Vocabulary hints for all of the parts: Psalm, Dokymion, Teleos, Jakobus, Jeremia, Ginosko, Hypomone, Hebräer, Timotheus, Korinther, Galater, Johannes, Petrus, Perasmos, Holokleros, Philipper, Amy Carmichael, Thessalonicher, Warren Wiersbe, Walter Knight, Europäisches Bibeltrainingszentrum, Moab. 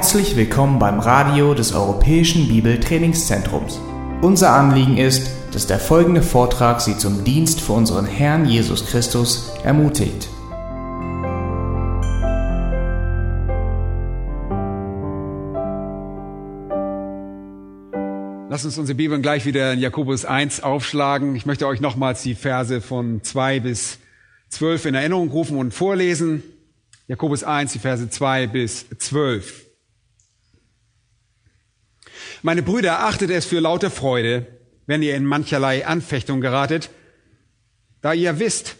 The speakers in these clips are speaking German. Herzlich willkommen beim Radio des Europäischen Bibeltrainingszentrums. Unser Anliegen ist, dass der folgende Vortrag Sie zum Dienst für unseren Herrn Jesus Christus ermutigt. Lasst uns unsere Bibeln gleich wieder in Jakobus 1 aufschlagen. Ich möchte euch nochmals die Verse von 2 bis 12 in Erinnerung rufen und vorlesen. Jakobus 1, die Verse 2 bis 12. Meine Brüder, achtet es für lauter Freude, wenn ihr in mancherlei Anfechtung geratet, da ihr wisst,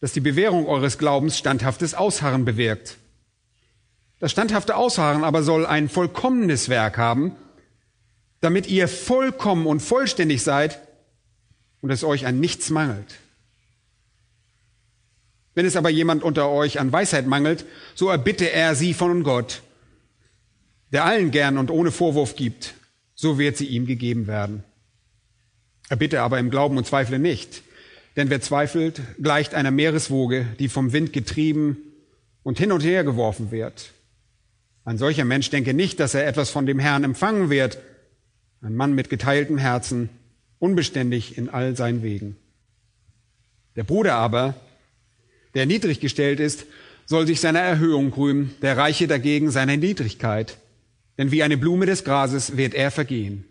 dass die Bewährung eures Glaubens standhaftes Ausharren bewirkt. Das standhafte Ausharren aber soll ein vollkommenes Werk haben, damit ihr vollkommen und vollständig seid und es euch an nichts mangelt. Wenn es aber jemand unter euch an Weisheit mangelt, so erbitte er sie von Gott, der allen gern und ohne Vorwurf gibt, so wird sie ihm gegeben werden. Erbitte aber im Glauben und zweifle nicht, denn wer zweifelt, gleicht einer Meereswoge, die vom Wind getrieben und hin und her geworfen wird. Ein solcher Mensch denke nicht, dass er etwas von dem Herrn empfangen wird, ein Mann mit geteiltem Herzen, unbeständig in all seinen Wegen. Der Bruder aber, der niedrig gestellt ist, soll sich seiner Erhöhung rühmen, der Reiche dagegen seiner Niedrigkeit. Denn wie eine Blume des Grases wird er vergehen.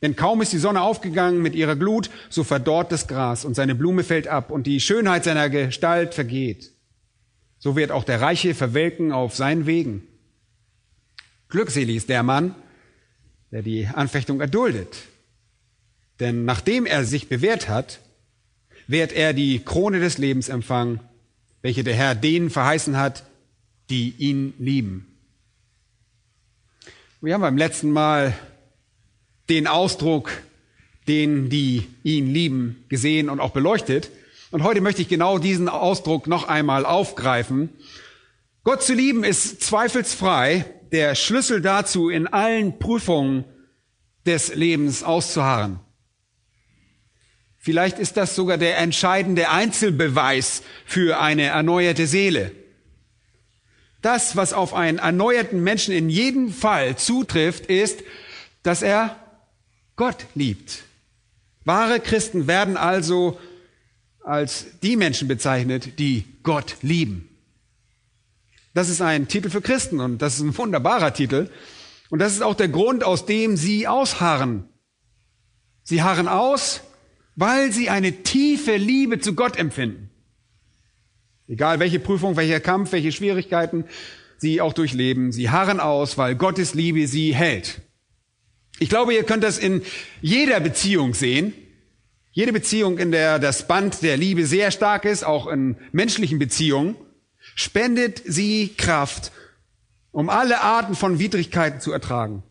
Denn kaum ist die Sonne aufgegangen mit ihrer Glut, so verdorrt das Gras und seine Blume fällt ab und die Schönheit seiner Gestalt vergeht. So wird auch der Reiche verwelken auf seinen Wegen. Glückselig ist der Mann, der die Anfechtung erduldet. Denn nachdem er sich bewährt hat, wird er die Krone des Lebens empfangen, welche der Herr denen verheißen hat, die ihn lieben. Wir haben beim letzten Mal den Ausdruck, denen, die ihn lieben, gesehen und auch beleuchtet. Und heute möchte ich genau diesen Ausdruck noch einmal aufgreifen. Gott zu lieben ist zweifelsfrei der Schlüssel dazu, in allen Prüfungen des Lebens auszuharren. Vielleicht ist das sogar der entscheidende Einzelbeweis für eine erneuerte Seele. Das, was auf einen erneuerten Menschen in jedem Fall zutrifft, ist, dass er Gott liebt. Wahre Christen werden also als die Menschen bezeichnet, die Gott lieben. Das ist ein Titel für Christen und das ist ein wunderbarer Titel. Und das ist auch der Grund, aus dem sie ausharren. Sie harren aus, weil sie eine tiefe Liebe zu Gott empfinden. Egal welche Prüfung, welcher Kampf, welche Schwierigkeiten sie auch durchleben, sie harren aus, weil Gottes Liebe sie hält. Ich glaube, ihr könnt das in jeder Beziehung sehen. Jede Beziehung, in der das Band der Liebe sehr stark ist, auch in menschlichen Beziehungen, spendet sie Kraft, um alle Arten von Widrigkeiten zu ertragen.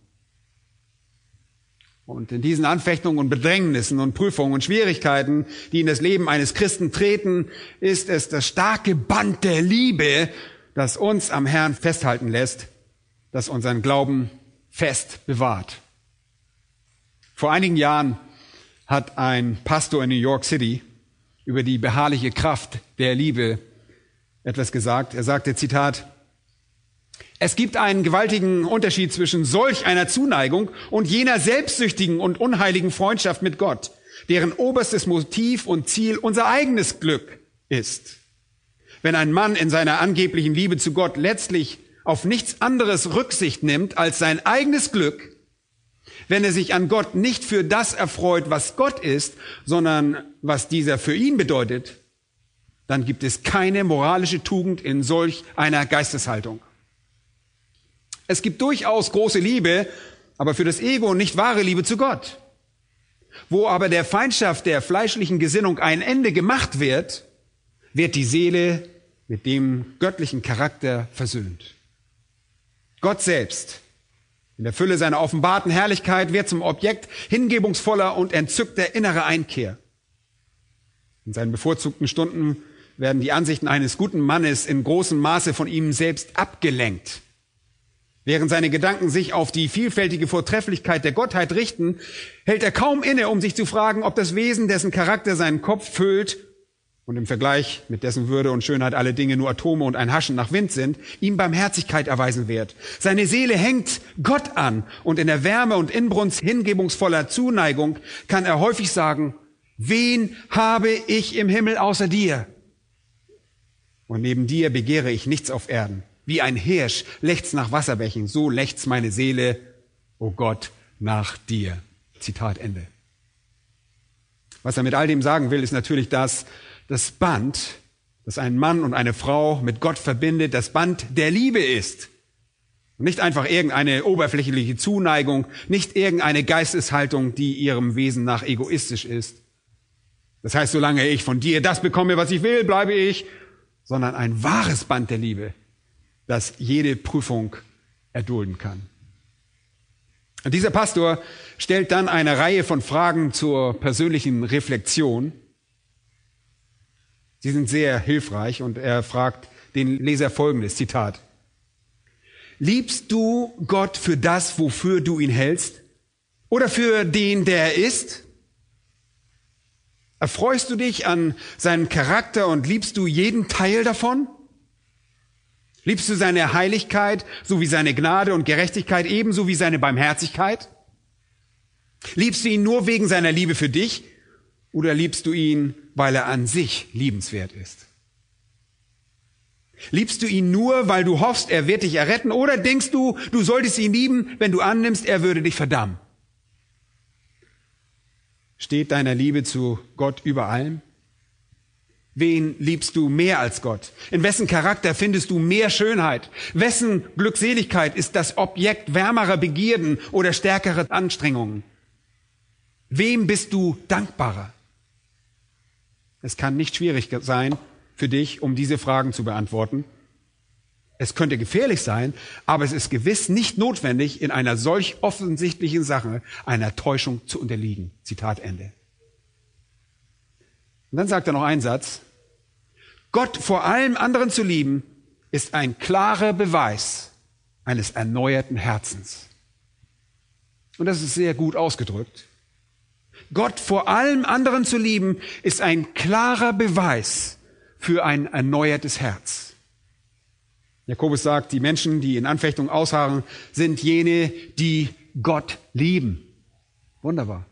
Und in diesen Anfechtungen und Bedrängnissen und Prüfungen und Schwierigkeiten, die in das Leben eines Christen treten, ist es das starke Band der Liebe, das uns am Herrn festhalten lässt, das unseren Glauben fest bewahrt. Vor einigen Jahren hat ein Pastor in New York City über die beharrliche Kraft der Liebe etwas gesagt. Er sagte, Zitat, es gibt einen gewaltigen Unterschied zwischen solch einer Zuneigung und jener selbstsüchtigen und unheiligen Freundschaft mit Gott, deren oberstes Motiv und Ziel unser eigenes Glück ist. Wenn ein Mann in seiner angeblichen Liebe zu Gott letztlich auf nichts anderes Rücksicht nimmt als sein eigenes Glück, wenn er sich an Gott nicht für das erfreut, was Gott ist, sondern was dieser für ihn bedeutet, dann gibt es keine moralische Tugend in solch einer Geisteshaltung. Es gibt durchaus große Liebe, aber für das Ego nicht wahre Liebe zu Gott. Wo aber der Feindschaft der fleischlichen Gesinnung ein Ende gemacht wird, wird die Seele mit dem göttlichen Charakter versöhnt. Gott selbst, in der Fülle seiner offenbarten Herrlichkeit, wird zum Objekt hingebungsvoller und entzückter innerer Einkehr. In seinen bevorzugten Stunden werden die Ansichten eines guten Mannes in großem Maße von ihm selbst abgelenkt. Während seine Gedanken sich auf die vielfältige Vortrefflichkeit der Gottheit richten, hält er kaum inne, um sich zu fragen, ob das Wesen, dessen Charakter seinen Kopf füllt und im Vergleich mit dessen Würde und Schönheit alle Dinge nur Atome und ein Haschen nach Wind sind, ihm Barmherzigkeit erweisen wird. Seine Seele hängt Gott an und in der Wärme und Inbrunst hingebungsvoller Zuneigung kann er häufig sagen, wen habe ich im Himmel außer dir? Und neben dir begehre ich nichts auf Erden. Wie ein Hirsch lechzt nach Wasserbächen, so lechzt meine Seele, o Gott, nach dir. Zitat Ende. Was er mit all dem sagen will, ist natürlich, dass das Band, das einen Mann und eine Frau mit Gott verbindet, das Band der Liebe ist. Und nicht einfach irgendeine oberflächliche Zuneigung, nicht irgendeine Geisteshaltung, die ihrem Wesen nach egoistisch ist. Das heißt, solange ich von dir das bekomme, was ich will, bleibe ich, sondern ein wahres Band der Liebe, das jede Prüfung erdulden kann. Und dieser Pastor stellt dann eine Reihe von Fragen zur persönlichen Reflexion. Sie sind sehr hilfreich und er fragt den Leser folgendes, Zitat. Liebst du Gott für das, wofür du ihn hältst? Oder für den, der er ist? Erfreust du dich an seinem Charakter und liebst du jeden Teil davon? Liebst du seine Heiligkeit, sowie seine Gnade und Gerechtigkeit, ebenso wie seine Barmherzigkeit? Liebst du ihn nur wegen seiner Liebe für dich oder liebst du ihn, weil er an sich liebenswert ist? Liebst du ihn nur, weil du hoffst, er wird dich erretten oder denkst du, du solltest ihn lieben, wenn du annimmst, er würde dich verdammen? Steht deiner Liebe zu Gott über allem? Wen liebst du mehr als Gott? In wessen Charakter findest du mehr Schönheit? Wessen Glückseligkeit ist das Objekt wärmerer Begierden oder stärkerer Anstrengungen? Wem bist du dankbarer? Es kann nicht schwierig sein für dich, um diese Fragen zu beantworten. Es könnte gefährlich sein, aber es ist gewiss nicht notwendig, in einer solch offensichtlichen Sache einer Täuschung zu unterliegen. Zitat Ende. Und dann sagt er noch einen Satz. Gott vor allem anderen zu lieben, ist ein klarer Beweis eines erneuerten Herzens. Und das ist sehr gut ausgedrückt. Gott vor allem anderen zu lieben, ist ein klarer Beweis für ein erneuertes Herz. Jakobus sagt, die Menschen, die in Anfechtung ausharren, sind jene, die Gott lieben. Wunderbar.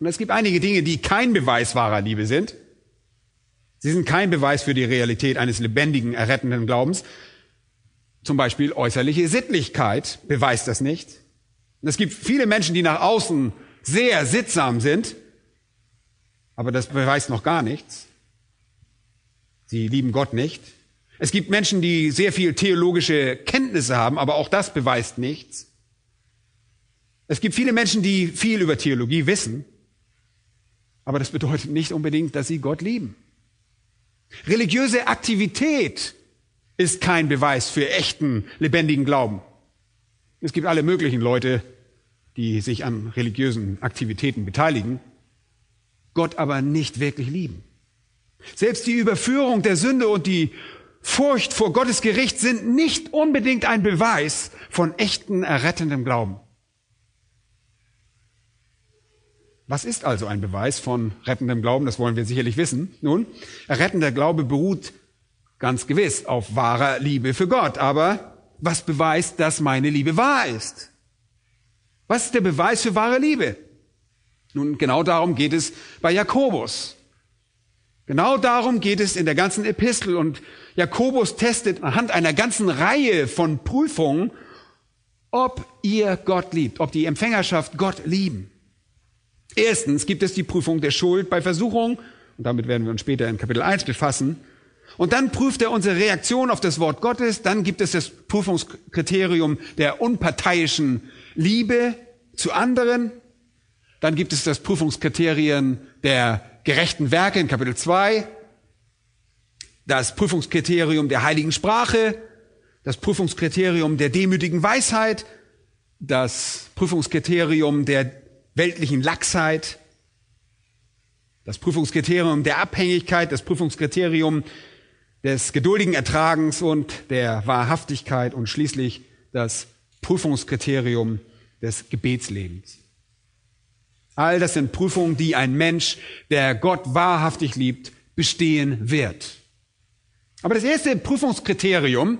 Und es gibt einige Dinge, die kein Beweis wahrer Liebe sind. Sie sind kein Beweis für die Realität eines lebendigen, errettenden Glaubens. Zum Beispiel äußerliche Sittlichkeit beweist das nicht. Und es gibt viele Menschen, die nach außen sehr sittsam sind, aber das beweist noch gar nichts. Sie lieben Gott nicht. Es gibt Menschen, die sehr viel theologische Kenntnisse haben, aber auch das beweist nichts. Es gibt viele Menschen, die viel über Theologie wissen, aber das bedeutet nicht unbedingt, dass sie Gott lieben. Religiöse Aktivität ist kein Beweis für echten, lebendigen Glauben. Es gibt alle möglichen Leute, die sich an religiösen Aktivitäten beteiligen, Gott aber nicht wirklich lieben. Selbst die Überführung der Sünde und die Furcht vor Gottes Gericht sind nicht unbedingt ein Beweis von echten, errettendem Glauben. Was ist also ein Beweis von rettendem Glauben? Das wollen wir sicherlich wissen. Nun, rettender Glaube beruht ganz gewiss auf wahrer Liebe für Gott. Aber was beweist, dass meine Liebe wahr ist? Was ist der Beweis für wahre Liebe? Nun, genau darum geht es bei Jakobus. Genau darum geht es in der ganzen Epistel. Und Jakobus testet anhand einer ganzen Reihe von Prüfungen, ob ihr Gott liebt, ob die Empfängerschaft Gott lieben. Erstens gibt es die Prüfung der Schuld bei Versuchung, und damit werden wir uns später in Kapitel 1 befassen. Und dann prüft er unsere Reaktion auf das Wort Gottes. Dann gibt es das Prüfungskriterium der unparteiischen Liebe zu anderen. Dann gibt es das Prüfungskriterium der gerechten Werke in Kapitel 2. Das Prüfungskriterium der heiligen Sprache. Das Prüfungskriterium der demütigen Weisheit. Das Prüfungskriterium der weltlichen Lachsheit, das Prüfungskriterium der Abhängigkeit, das Prüfungskriterium des geduldigen Ertragens und der Wahrhaftigkeit und schließlich das Prüfungskriterium des Gebetslebens. All das sind Prüfungen, die ein Mensch, der Gott wahrhaftig liebt, bestehen wird. Aber das erste Prüfungskriterium,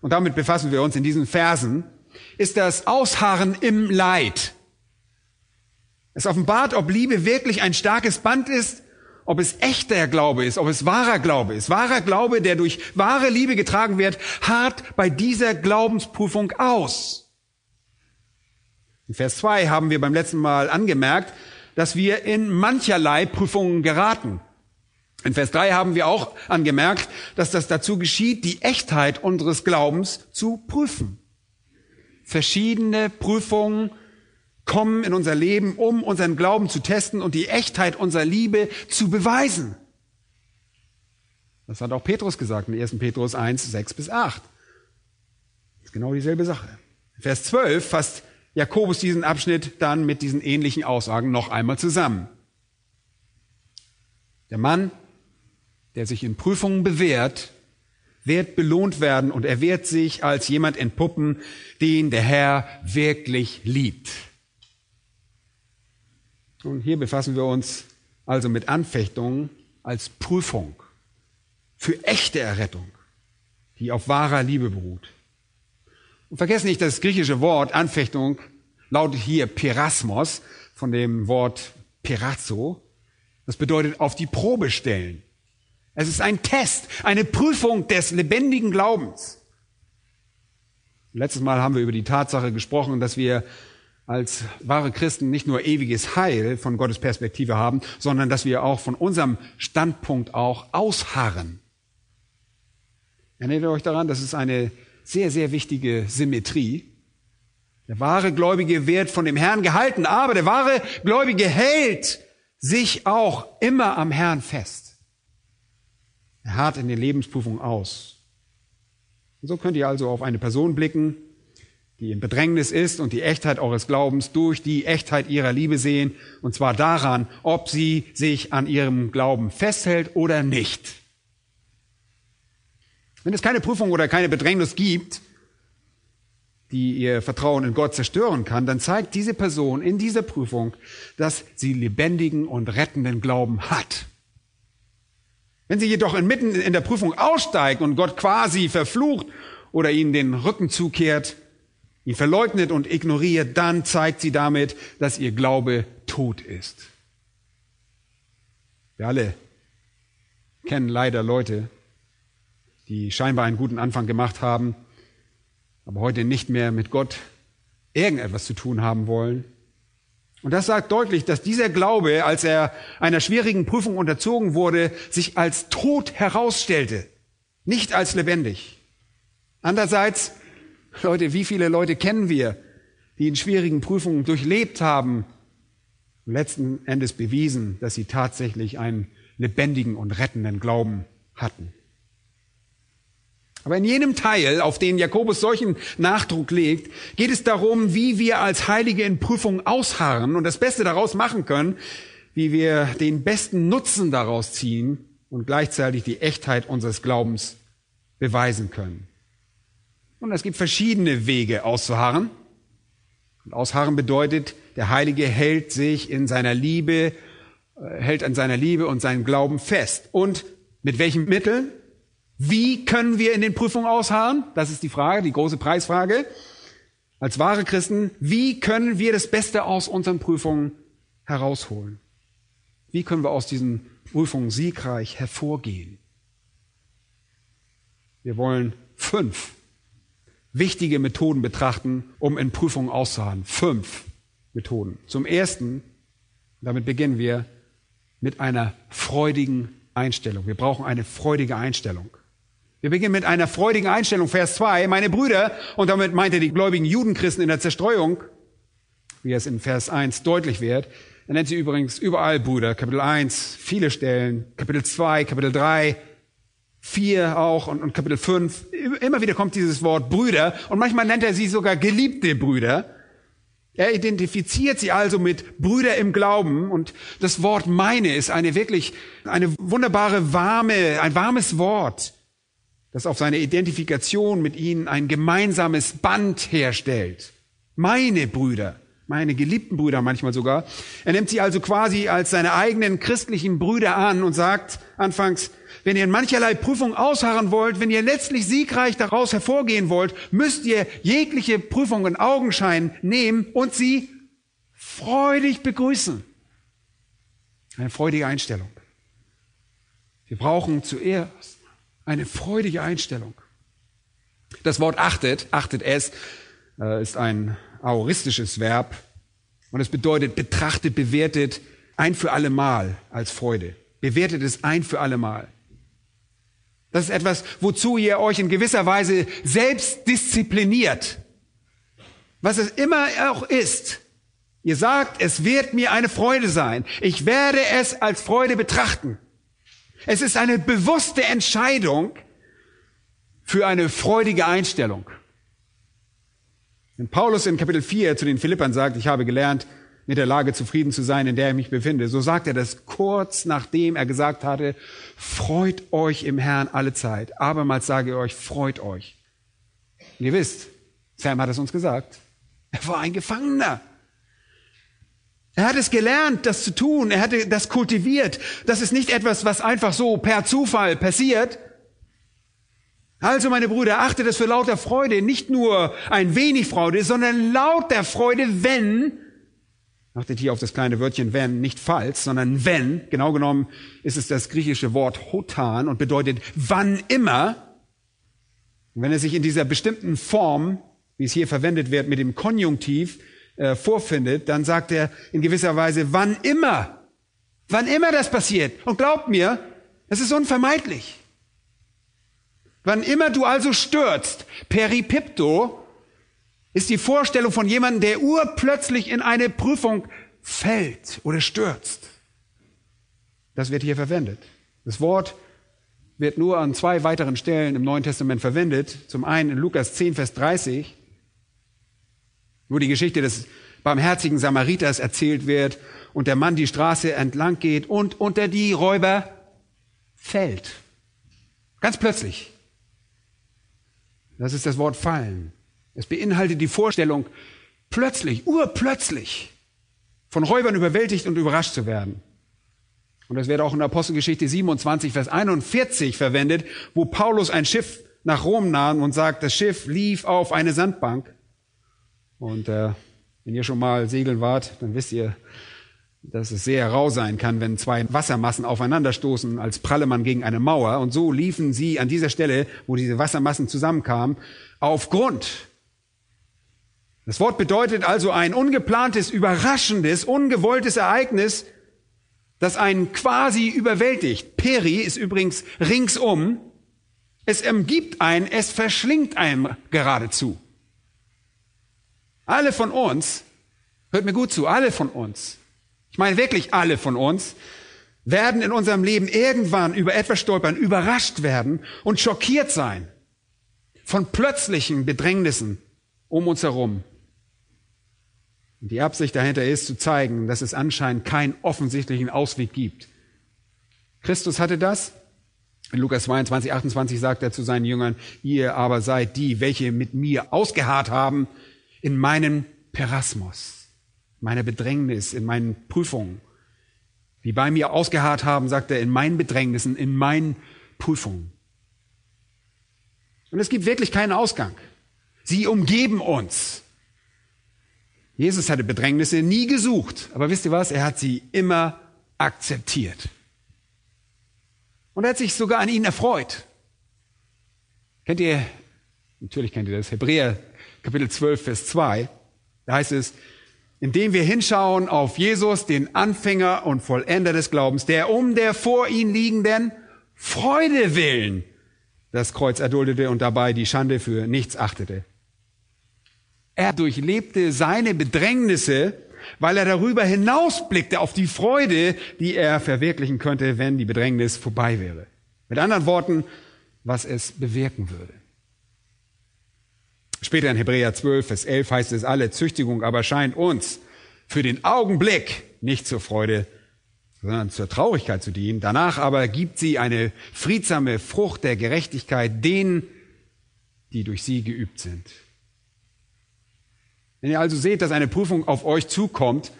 und damit befassen wir uns in diesen Versen, ist das Ausharren im Leid. Es offenbart, ob Liebe wirklich ein starkes Band ist, ob es echter Glaube ist, ob es wahrer Glaube ist. Wahrer Glaube, der durch wahre Liebe getragen wird, hart bei dieser Glaubensprüfung aus. In Vers 2 haben wir beim letzten Mal angemerkt, dass wir in mancherlei Prüfungen geraten. In Vers 3 haben wir auch angemerkt, dass das dazu geschieht, die Echtheit unseres Glaubens zu prüfen. Verschiedene Prüfungen kommen in unser Leben, um unseren Glauben zu testen und die Echtheit unserer Liebe zu beweisen. Das hat auch Petrus gesagt in 1. Petrus 1, 6 bis 8. Das ist genau dieselbe Sache. In Vers 12 fasst Jakobus diesen Abschnitt dann mit diesen ähnlichen Aussagen noch einmal zusammen. Der Mann, der sich in Prüfungen bewährt, wird belohnt werden und er wird sich als jemand entpuppen, den der Herr wirklich liebt. Und hier befassen wir uns also mit Anfechtungen als Prüfung für echte Errettung, die auf wahrer Liebe beruht. Und vergesst nicht, das griechische Wort Anfechtung lautet hier Perasmos, von dem Wort Perazzo. Das bedeutet auf die Probe stellen. Es ist ein Test, eine Prüfung des lebendigen Glaubens. Letztes Mal haben wir über die Tatsache gesprochen, dass wir als wahre Christen nicht nur ewiges Heil von Gottes Perspektive haben, sondern dass wir auch von unserem Standpunkt auch ausharren. Erinnert euch daran, das ist eine sehr, sehr wichtige Symmetrie. Der wahre Gläubige wird von dem Herrn gehalten, aber der wahre Gläubige hält sich auch immer am Herrn fest. Er hart in den Lebensprüfungen aus. Und so könnt ihr also auf eine Person blicken, die in Bedrängnis ist und die Echtheit eures Glaubens durch die Echtheit ihrer Liebe sehen, und zwar daran, ob sie sich an ihrem Glauben festhält oder nicht. Wenn es keine Prüfung oder keine Bedrängnis gibt, die ihr Vertrauen in Gott zerstören kann, dann zeigt diese Person in dieser Prüfung, dass sie lebendigen und rettenden Glauben hat. Wenn sie jedoch inmitten in der Prüfung aussteigt und Gott quasi verflucht oder ihnen den Rücken zukehrt, ihn verleugnet und ignoriert, dann zeigt sie damit, dass ihr Glaube tot ist. Wir alle kennen leider Leute, die scheinbar einen guten Anfang gemacht haben, aber heute nicht mehr mit Gott irgendetwas zu tun haben wollen. Und das sagt deutlich, dass dieser Glaube, als er einer schwierigen Prüfung unterzogen wurde, sich als tot herausstellte, nicht als lebendig. Andererseits, Leute, wie viele Leute kennen wir, die in schwierigen Prüfungen durchlebt haben, und letzten Endes bewiesen, dass sie tatsächlich einen lebendigen und rettenden Glauben hatten. Aber in jenem Teil, auf den Jakobus solchen Nachdruck legt, geht es darum, wie wir als Heilige in Prüfungen ausharren und das Beste daraus machen können, wie wir den besten Nutzen daraus ziehen und gleichzeitig die Echtheit unseres Glaubens beweisen können. Und es gibt verschiedene Wege auszuharren. Und ausharren bedeutet, der Heilige hält sich in seiner Liebe, hält an seiner Liebe und seinem Glauben fest. Und mit welchen Mitteln? Wie können wir in den Prüfungen ausharren? Das ist die Frage, die große Preisfrage. Als wahre Christen, wie können wir das Beste aus unseren Prüfungen herausholen? Wie können wir aus diesen Prüfungen siegreich hervorgehen? Wir wollen 5 wichtige Methoden betrachten, um in Prüfungen auszuharren. 5 Methoden. Zum ersten, damit beginnen wir, mit einer freudigen Einstellung. Wir brauchen eine freudige Einstellung. Wir beginnen mit einer freudigen Einstellung. Vers 2, meine Brüder, und damit meint er die gläubigen Judenchristen in der Zerstreuung, wie es in Vers 1 deutlich wird. Er nennt sie übrigens überall Brüder. Kapitel 1, viele Stellen, Kapitel 2, Kapitel 3, 4 auch und Kapitel 5. Immer wieder kommt dieses Wort Brüder und manchmal nennt er sie sogar geliebte Brüder. Er identifiziert sie also mit Brüder im Glauben und das Wort meine ist eine wunderbare, ein warmes Wort, das auf seine Identifikation mit ihnen ein gemeinsames Band herstellt. Meine Brüder. meine geliebten Brüder manchmal sogar. Er nimmt sie also quasi als seine eigenen christlichen Brüder an und sagt anfangs, wenn ihr in mancherlei Prüfung ausharren wollt, wenn ihr letztlich siegreich daraus hervorgehen wollt, müsst ihr jegliche Prüfung in Augenschein nehmen und sie freudig begrüßen. Eine freudige Einstellung. Wir brauchen zuerst eine freudige Einstellung. Das Wort achtet es, ist ein aoristisches Verb und es bedeutet betrachtet, bewertet, ein für alle Mal als Freude. Bewertet es ein für alle Mal. Das ist etwas, wozu ihr euch in gewisser Weise selbst diszipliniert. Was es immer auch ist, ihr sagt, es wird mir eine Freude sein. Ich werde es als Freude betrachten. Es ist eine bewusste Entscheidung für eine freudige Einstellung. Wenn Paulus in Kapitel 4 zu den Philippern sagt, ich habe gelernt, mit der Lage zufrieden zu sein, in der ich mich befinde. So sagt er das kurz nachdem er gesagt hatte, freut euch im Herrn alle Zeit. Abermals sage ich euch, freut euch. Und ihr wisst, Sam hat es uns gesagt. Er war ein Gefangener. Er hat es gelernt, das zu tun. Er hatte das kultiviert. Das ist nicht etwas, was einfach so per Zufall passiert. Also, meine Brüder, achtet es für lauter Freude. Nicht nur ein wenig Freude, sondern lauter Freude, wenn... Achtet hier auf das kleine Wörtchen wenn, nicht falls, sondern wenn. Genau genommen ist es das griechische Wort hotan und bedeutet wann immer. Und wenn es sich in dieser bestimmten Form, wie es hier verwendet wird, mit dem Konjunktiv vorfindet, dann sagt er in gewisser Weise wann immer das passiert. Und glaubt mir, es ist unvermeidlich. Wann immer du also stürzt, peripipto, ist die Vorstellung von jemandem, der urplötzlich in eine Prüfung fällt oder stürzt. Das wird hier verwendet. Das Wort wird nur an zwei weiteren Stellen im Neuen Testament verwendet. Zum einen in Lukas 10, Vers 30, wo die Geschichte des barmherzigen Samariters erzählt wird und der Mann die Straße entlang geht und unter die Räuber fällt. Ganz plötzlich. Das ist das Wort fallen. Es beinhaltet die Vorstellung, plötzlich, urplötzlich von Räubern überwältigt und überrascht zu werden. Und das wird auch in Apostelgeschichte 27, Vers 41 verwendet, wo Paulus ein Schiff nach Rom nahm und sagt, das Schiff lief auf eine Sandbank. Und wenn ihr schon mal segeln wart, dann wisst ihr, dass es sehr rau sein kann, wenn zwei Wassermassen aufeinanderstoßen, als pralle man gegen eine Mauer. Und so liefen sie an dieser Stelle, wo diese Wassermassen zusammenkamen, auf Grund. Das Wort bedeutet also ein ungeplantes, überraschendes, ungewolltes Ereignis, das einen quasi überwältigt. Peri ist übrigens ringsum. Es umgibt einen, es verschlingt einem geradezu. Alle von uns, hört mir gut zu, alle von uns, ich meine wirklich alle von uns, werden in unserem Leben irgendwann über etwas stolpern, überrascht werden und schockiert sein von plötzlichen Bedrängnissen um uns herum. Die Absicht dahinter ist, zu zeigen, dass es anscheinend keinen offensichtlichen Ausweg gibt. Christus hatte das. In Lukas 22, 28 sagt er zu seinen Jüngern, ihr aber seid die, welche mit mir ausgeharrt haben in meinem Perasmus, meiner Bedrängnis, in meinen Prüfungen. Die bei mir ausgeharrt haben, sagt er, in meinen Bedrängnissen, in meinen Prüfungen. Und es gibt wirklich keinen Ausgang. Sie umgeben uns. Jesus hatte Bedrängnisse nie gesucht, aber wisst ihr was? Er hat sie immer akzeptiert. Und er hat sich sogar an ihnen erfreut. Kennt ihr, natürlich kennt ihr das, Hebräer Kapitel 12, Vers 2, da heißt es, indem wir hinschauen auf Jesus, den Anfänger und Vollender des Glaubens, der um der vor ihm liegenden Freude willen das Kreuz erduldete und dabei die Schande für nichts achtete. Er durchlebte seine Bedrängnisse, weil er darüber hinausblickte auf die Freude, die er verwirklichen könnte, wenn die Bedrängnis vorbei wäre. Mit anderen Worten, was es bewirken würde. Später in Hebräer 12, Vers 11 heißt es, alle Züchtigung aber scheint uns für den Augenblick nicht zur Freude, sondern zur Traurigkeit zu dienen. Danach aber gibt sie eine friedsame Frucht der Gerechtigkeit denen, die durch sie geübt sind. Wenn ihr also seht, dass eine Prüfung auf euch zukommt,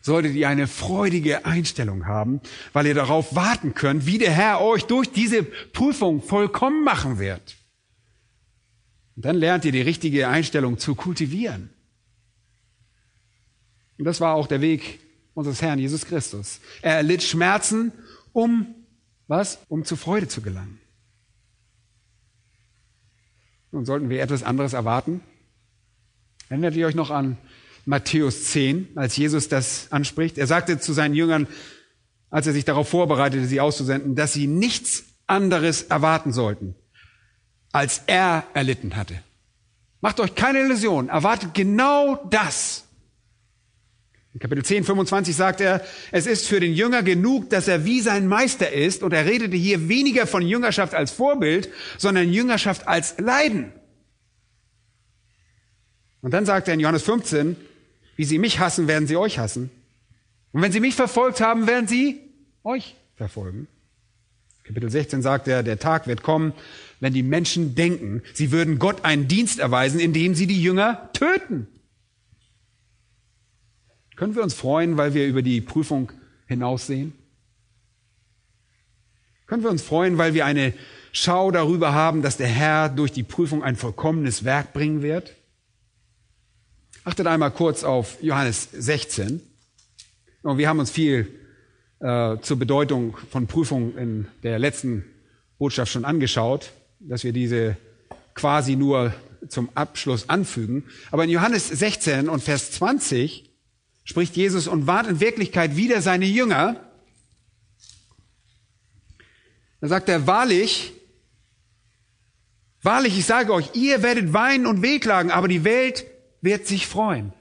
solltet ihr eine freudige Einstellung haben, weil ihr darauf warten könnt, wie der Herr euch durch diese Prüfung vollkommen machen wird. Und dann lernt ihr, die richtige Einstellung zu kultivieren. Und das war auch der Weg unseres Herrn Jesus Christus. Er erlitt Schmerzen, um zur Freude zu gelangen. Nun, sollten wir etwas anderes erwarten? Erinnert ihr euch noch an Matthäus 10, als Jesus das anspricht? Er sagte zu seinen Jüngern, als er sich darauf vorbereitete, sie auszusenden, dass sie nichts anderes erwarten sollten, als er erlitten hatte. Macht euch keine Illusion, erwartet genau das. In Kapitel 10, 25 sagt er, es ist für den Jünger genug, dass er wie sein Meister ist, und er redete hier weniger von Jüngerschaft als Vorbild, sondern Jüngerschaft als Leiden. Und dann sagt er in Johannes 15, wie sie mich hassen, werden sie euch hassen. Und wenn sie mich verfolgt haben, werden sie euch verfolgen. Kapitel 16 sagt er, der Tag wird kommen, wenn die Menschen denken, sie würden Gott einen Dienst erweisen, indem sie die Jünger töten. Können wir uns freuen, weil wir über die Prüfung hinaussehen? Können wir uns freuen, weil wir eine Schau darüber haben, dass der Herr durch die Prüfung ein vollkommenes Werk bringen wird? Achtet einmal kurz auf Johannes 16. Und wir haben uns viel zur Bedeutung von Prüfung in der letzten Botschaft schon angeschaut, dass wir diese quasi nur zum Abschluss anfügen. Aber in Johannes 16 und Vers 20 spricht Jesus und warnt in Wirklichkeit wieder seine Jünger. Da sagt er, wahrlich, wahrlich, ich sage euch, ihr werdet weinen und wehklagen, aber die Welt wird sich freuen.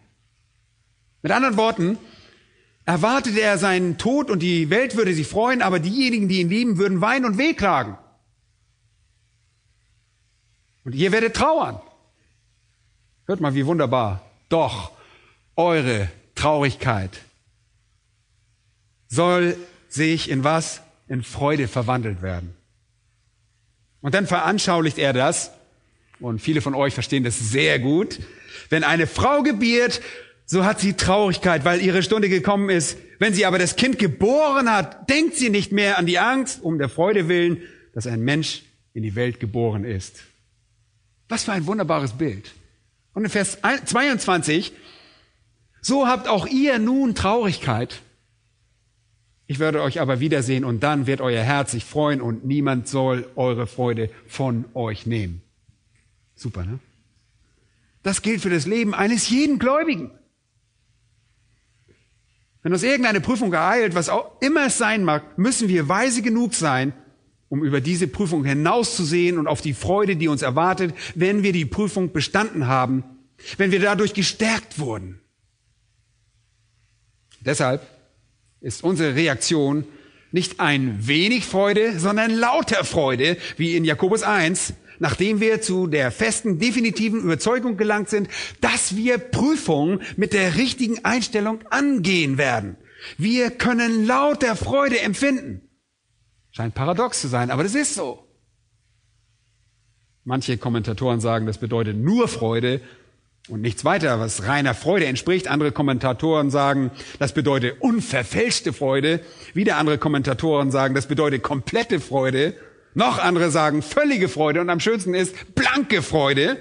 Mit anderen Worten, erwartete er seinen Tod und die Welt würde sich freuen, aber diejenigen, die ihn lieben, würden weinen und wehklagen. Und ihr werdet trauern. Hört mal, wie wunderbar. Doch eure Traurigkeit soll sich in was? In Freude verwandelt werden. Und dann veranschaulicht er das, und viele von euch verstehen das sehr gut. Wenn eine Frau gebiert, so hat sie Traurigkeit, weil ihre Stunde gekommen ist. Wenn sie aber das Kind geboren hat, denkt sie nicht mehr an die Angst, um der Freude willen, dass ein Mensch in die Welt geboren ist. Was für ein wunderbares Bild. Und in Vers 22, so habt auch ihr nun Traurigkeit. Ich werde euch aber wiedersehen, und dann wird euer Herz sich freuen, und niemand soll eure Freude von euch nehmen. Super, ne? Das gilt für das Leben eines jeden Gläubigen. Wenn uns irgendeine Prüfung ereilt, was auch immer es sein mag, müssen wir weise genug sein, um über diese Prüfung hinauszusehen und auf die Freude, die uns erwartet, wenn wir die Prüfung bestanden haben, wenn wir dadurch gestärkt wurden. Deshalb ist unsere Reaktion nicht ein wenig Freude, sondern lauter Freude, wie in Jakobus 1, nachdem wir zu der festen, definitiven Überzeugung gelangt sind, dass wir Prüfungen mit der richtigen Einstellung angehen werden. Wir können lauter Freude empfinden. Scheint paradox zu sein, aber das ist so. Manche Kommentatoren sagen, das bedeutet nur Freude und nichts weiter, was reiner Freude entspricht. Andere Kommentatoren sagen, das bedeutet unverfälschte Freude. Wieder andere Kommentatoren sagen, das bedeutet komplette Freude. Noch andere sagen völlige Freude, und am schönsten ist blanke Freude.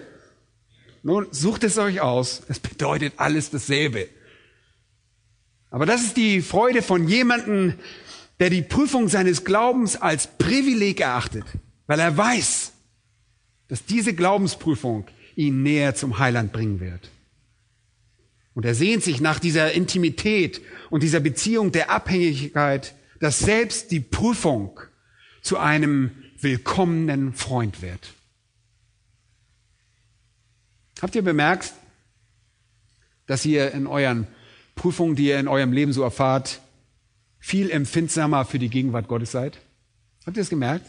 Nun, sucht es euch aus. Es bedeutet alles dasselbe. Aber das ist die Freude von jemandem, der die Prüfung seines Glaubens als Privileg erachtet, weil er weiß, dass diese Glaubensprüfung ihn näher zum Heiland bringen wird. Und er sehnt sich nach dieser Intimität und dieser Beziehung der Abhängigkeit, dass selbst die Prüfung zu einem willkommenen Freund wird. Habt ihr bemerkt, dass ihr in euren Prüfungen, die ihr in eurem Leben so erfahrt, viel empfindsamer für die Gegenwart Gottes seid? Habt ihr das gemerkt?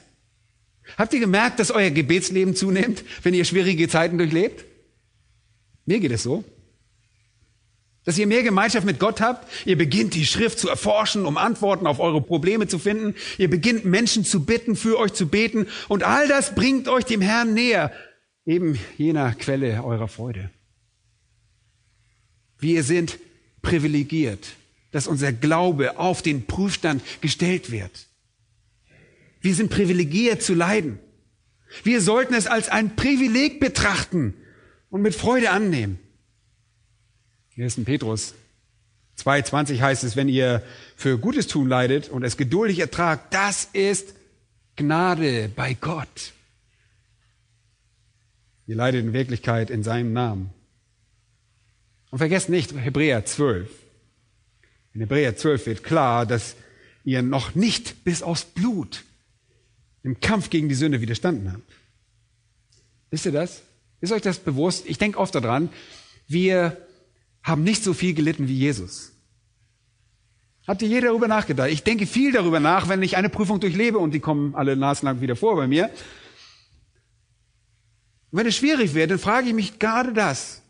Habt ihr gemerkt, dass euer Gebetsleben zunimmt, wenn ihr schwierige Zeiten durchlebt? Mir geht es so. Dass ihr mehr Gemeinschaft mit Gott habt, ihr beginnt die Schrift zu erforschen, um Antworten auf eure Probleme zu finden, ihr beginnt Menschen zu bitten, für euch zu beten, und all das bringt euch dem Herrn näher, eben jener Quelle eurer Freude. Wir sind privilegiert, dass unser Glaube auf den Prüfstand gestellt wird. Wir sind privilegiert zu leiden. Wir sollten es als ein Privileg betrachten und mit Freude annehmen. 1. Petrus 2,20 heißt es, wenn ihr für Gutes tun leidet und es geduldig ertragt, das ist Gnade bei Gott. Ihr leidet in Wirklichkeit in seinem Namen. Und vergesst nicht Hebräer 12. In Hebräer 12 wird klar, dass ihr noch nicht bis aufs Blut im Kampf gegen die Sünde widerstanden habt. Wisst ihr das? Ist euch das bewusst? Ich denke oft daran, wir haben nicht so viel gelitten wie Jesus. Habt ihr je darüber nachgedacht? Ich denke viel darüber nach, wenn ich eine Prüfung durchlebe, und die kommen alle naslang wieder vor bei mir. Und wenn es schwierig wird, dann frage ich mich gerade das.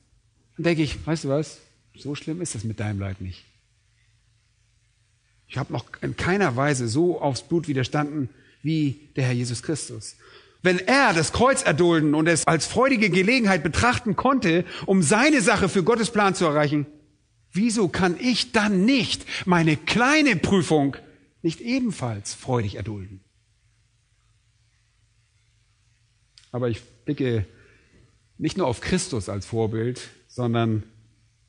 Dann denke ich, weißt du was, so schlimm ist das mit deinem Leid nicht. Ich habe noch in keiner Weise so aufs Blut widerstanden wie der Herr Jesus Christus. Wenn er das Kreuz erdulden und es als freudige Gelegenheit betrachten konnte, um seine Sache für Gottes Plan zu erreichen, wieso kann ich dann nicht meine kleine Prüfung nicht ebenfalls freudig erdulden? Aber ich blicke nicht nur auf Christus als Vorbild, sondern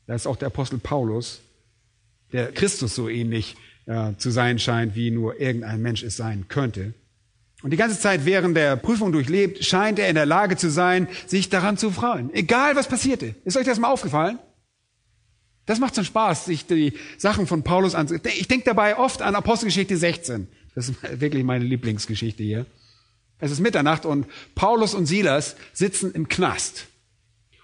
da ist auch der Apostel Paulus, der Christus so ähnlich zu sein scheint, wie nur irgendein Mensch es sein könnte. Und die ganze Zeit während der Prüfung durchlebt, scheint er in der Lage zu sein, sich daran zu freuen. Egal, was passierte. Ist euch das mal aufgefallen? Das macht so Spaß, sich die Sachen von Paulus anzusehen. Ich denke dabei oft an Apostelgeschichte 16. Das ist wirklich meine Lieblingsgeschichte hier. Es ist Mitternacht und Paulus und Silas sitzen im Knast.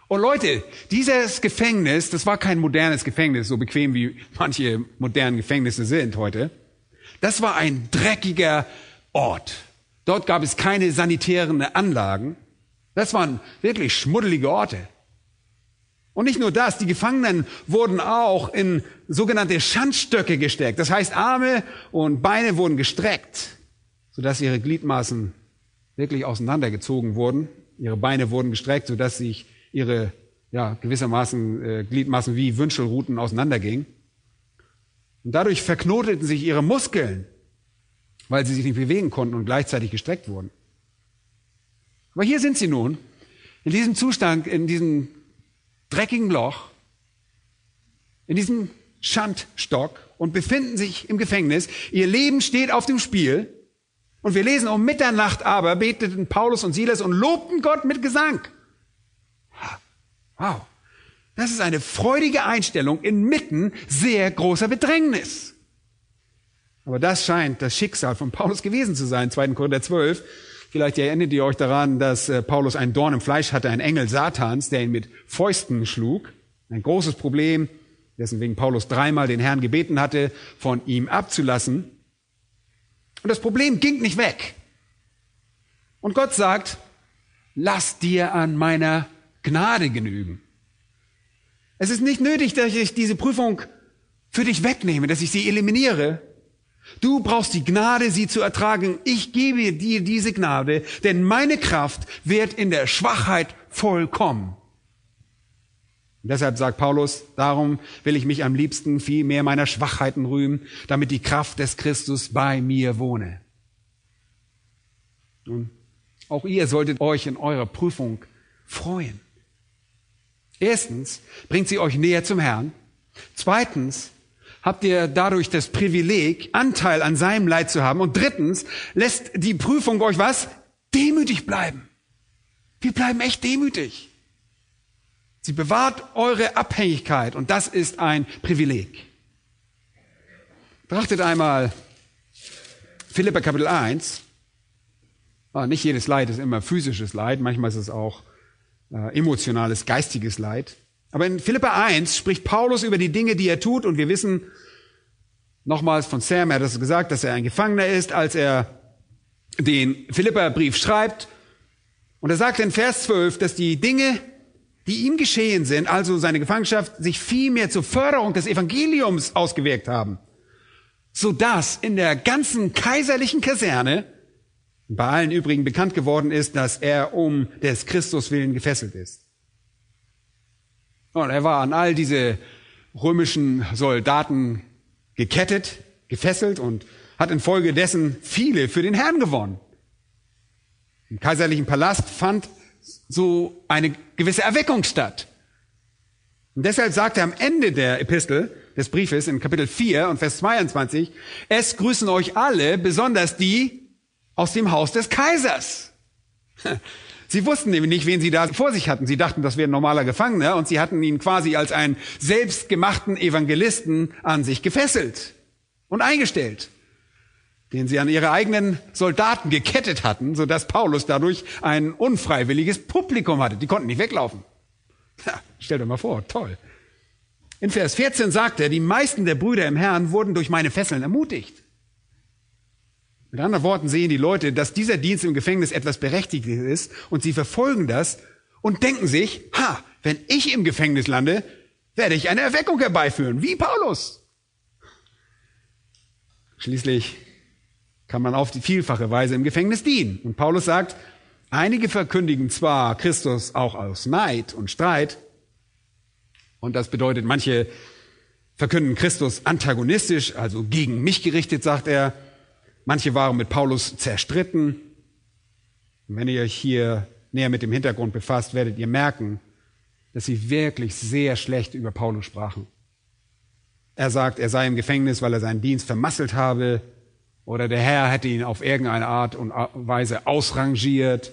Und Leute, dieses Gefängnis, das war kein modernes Gefängnis, so bequem wie manche modernen Gefängnisse sind heute. Das war ein dreckiger Ort. Dort gab es keine sanitären Anlagen. Das waren wirklich schmuddelige Orte. Und nicht nur das, die Gefangenen wurden auch in sogenannte Schandstöcke gesteckt. Das heißt, Arme und Beine wurden gestreckt, sodass ihre Gliedmaßen wirklich auseinandergezogen wurden. Ihre Beine wurden gestreckt, sodass sich ihre gewissermaßen Gliedmaßen wie Wünschelruten auseinandergingen. Und dadurch verknoteten sich ihre Muskeln, weil sie sich nicht bewegen konnten und gleichzeitig gestreckt wurden. Aber hier sind sie nun, in diesem Zustand, in diesem dreckigen Loch, in diesem Schandstock, und befinden sich im Gefängnis. Ihr Leben steht auf dem Spiel. Und wir lesen, um Mitternacht aber beteten Paulus und Silas und lobten Gott mit Gesang. Wow, das ist eine freudige Einstellung inmitten sehr großer Bedrängnis. Aber das scheint das Schicksal von Paulus gewesen zu sein, 2. Korinther 12. Vielleicht erinnert ihr euch daran, dass Paulus einen Dorn im Fleisch hatte, einen Engel Satans, der ihn mit Fäusten schlug. Ein großes Problem, dessen wegen Paulus dreimal den Herrn gebeten hatte, von ihm abzulassen. Und das Problem ging nicht weg. Und Gott sagt, lass dir an meiner Gnade genügen. Es ist nicht nötig, dass ich diese Prüfung für dich wegnehme, dass ich sie eliminiere. Du brauchst die Gnade, sie zu ertragen. Ich gebe dir diese Gnade, denn meine Kraft wird in der Schwachheit vollkommen. Und deshalb sagt Paulus, darum will ich mich am liebsten viel mehr meiner Schwachheiten rühmen, damit die Kraft des Christus bei mir wohne. Nun, auch ihr solltet euch in eurer Prüfung freuen. Erstens bringt sie euch näher zum Herrn. Zweitens habt ihr dadurch das Privileg, Anteil an seinem Leid zu haben. Und drittens lässt die Prüfung euch was? Demütig bleiben. Wir bleiben echt demütig. Sie bewahrt eure Abhängigkeit, und das ist ein Privileg. Betrachtet einmal Philipper Kapitel 1. Nicht jedes Leid ist immer physisches Leid, manchmal ist es auch emotionales, geistiges Leid. Aber in Philipper 1 spricht Paulus über die Dinge, die er tut. Und wir wissen nochmals von Sam, er hat es gesagt, dass er ein Gefangener ist, als er den Philipperbrief schreibt. Und er sagt in Vers 12, dass die Dinge, die ihm geschehen sind, also seine Gefangenschaft, sich vielmehr zur Förderung des Evangeliums ausgewirkt haben, sodass in der ganzen kaiserlichen Kaserne bei allen übrigen bekannt geworden ist, dass er um des Christus willen gefesselt ist. Und er war an all diese römischen Soldaten gekettet, gefesselt und hat infolgedessen viele für den Herrn gewonnen. Im kaiserlichen Palast fand so eine gewisse Erweckung statt. Und deshalb sagt er am Ende der Epistel, des Briefes, in Kapitel 4 und Vers 22, es grüßen euch alle, besonders die aus dem Haus des Kaisers. Sie wussten nämlich nicht, wen sie da vor sich hatten. Sie dachten, das wäre ein normaler Gefangener und sie hatten ihn quasi als einen selbstgemachten Evangelisten an sich gefesselt und eingestellt, den sie an ihre eigenen Soldaten gekettet hatten, sodass Paulus dadurch ein unfreiwilliges Publikum hatte. Die konnten nicht weglaufen. Ja, stellt euch mal vor, toll. In Vers 14 sagt er, die meisten der Brüder im Herrn wurden durch meine Fesseln ermutigt. Mit anderen Worten sehen die Leute, dass dieser Dienst im Gefängnis etwas Berechtigtes ist und sie verfolgen das und denken sich, ha, wenn ich im Gefängnis lande, werde ich eine Erweckung herbeiführen, wie Paulus. Schließlich kann man auf die vielfache Weise im Gefängnis dienen. Und Paulus sagt, einige verkündigen zwar Christus auch aus Neid und Streit, und das bedeutet, manche verkünden Christus antagonistisch, also gegen mich gerichtet, sagt er. Manche waren mit Paulus zerstritten. Und wenn ihr euch hier näher mit dem Hintergrund befasst, werdet ihr merken, dass sie wirklich sehr schlecht über Paulus sprachen. Er sagt, er sei im Gefängnis, weil er seinen Dienst vermasselt habe, oder der Herr hätte ihn auf irgendeine Art und Weise ausrangiert,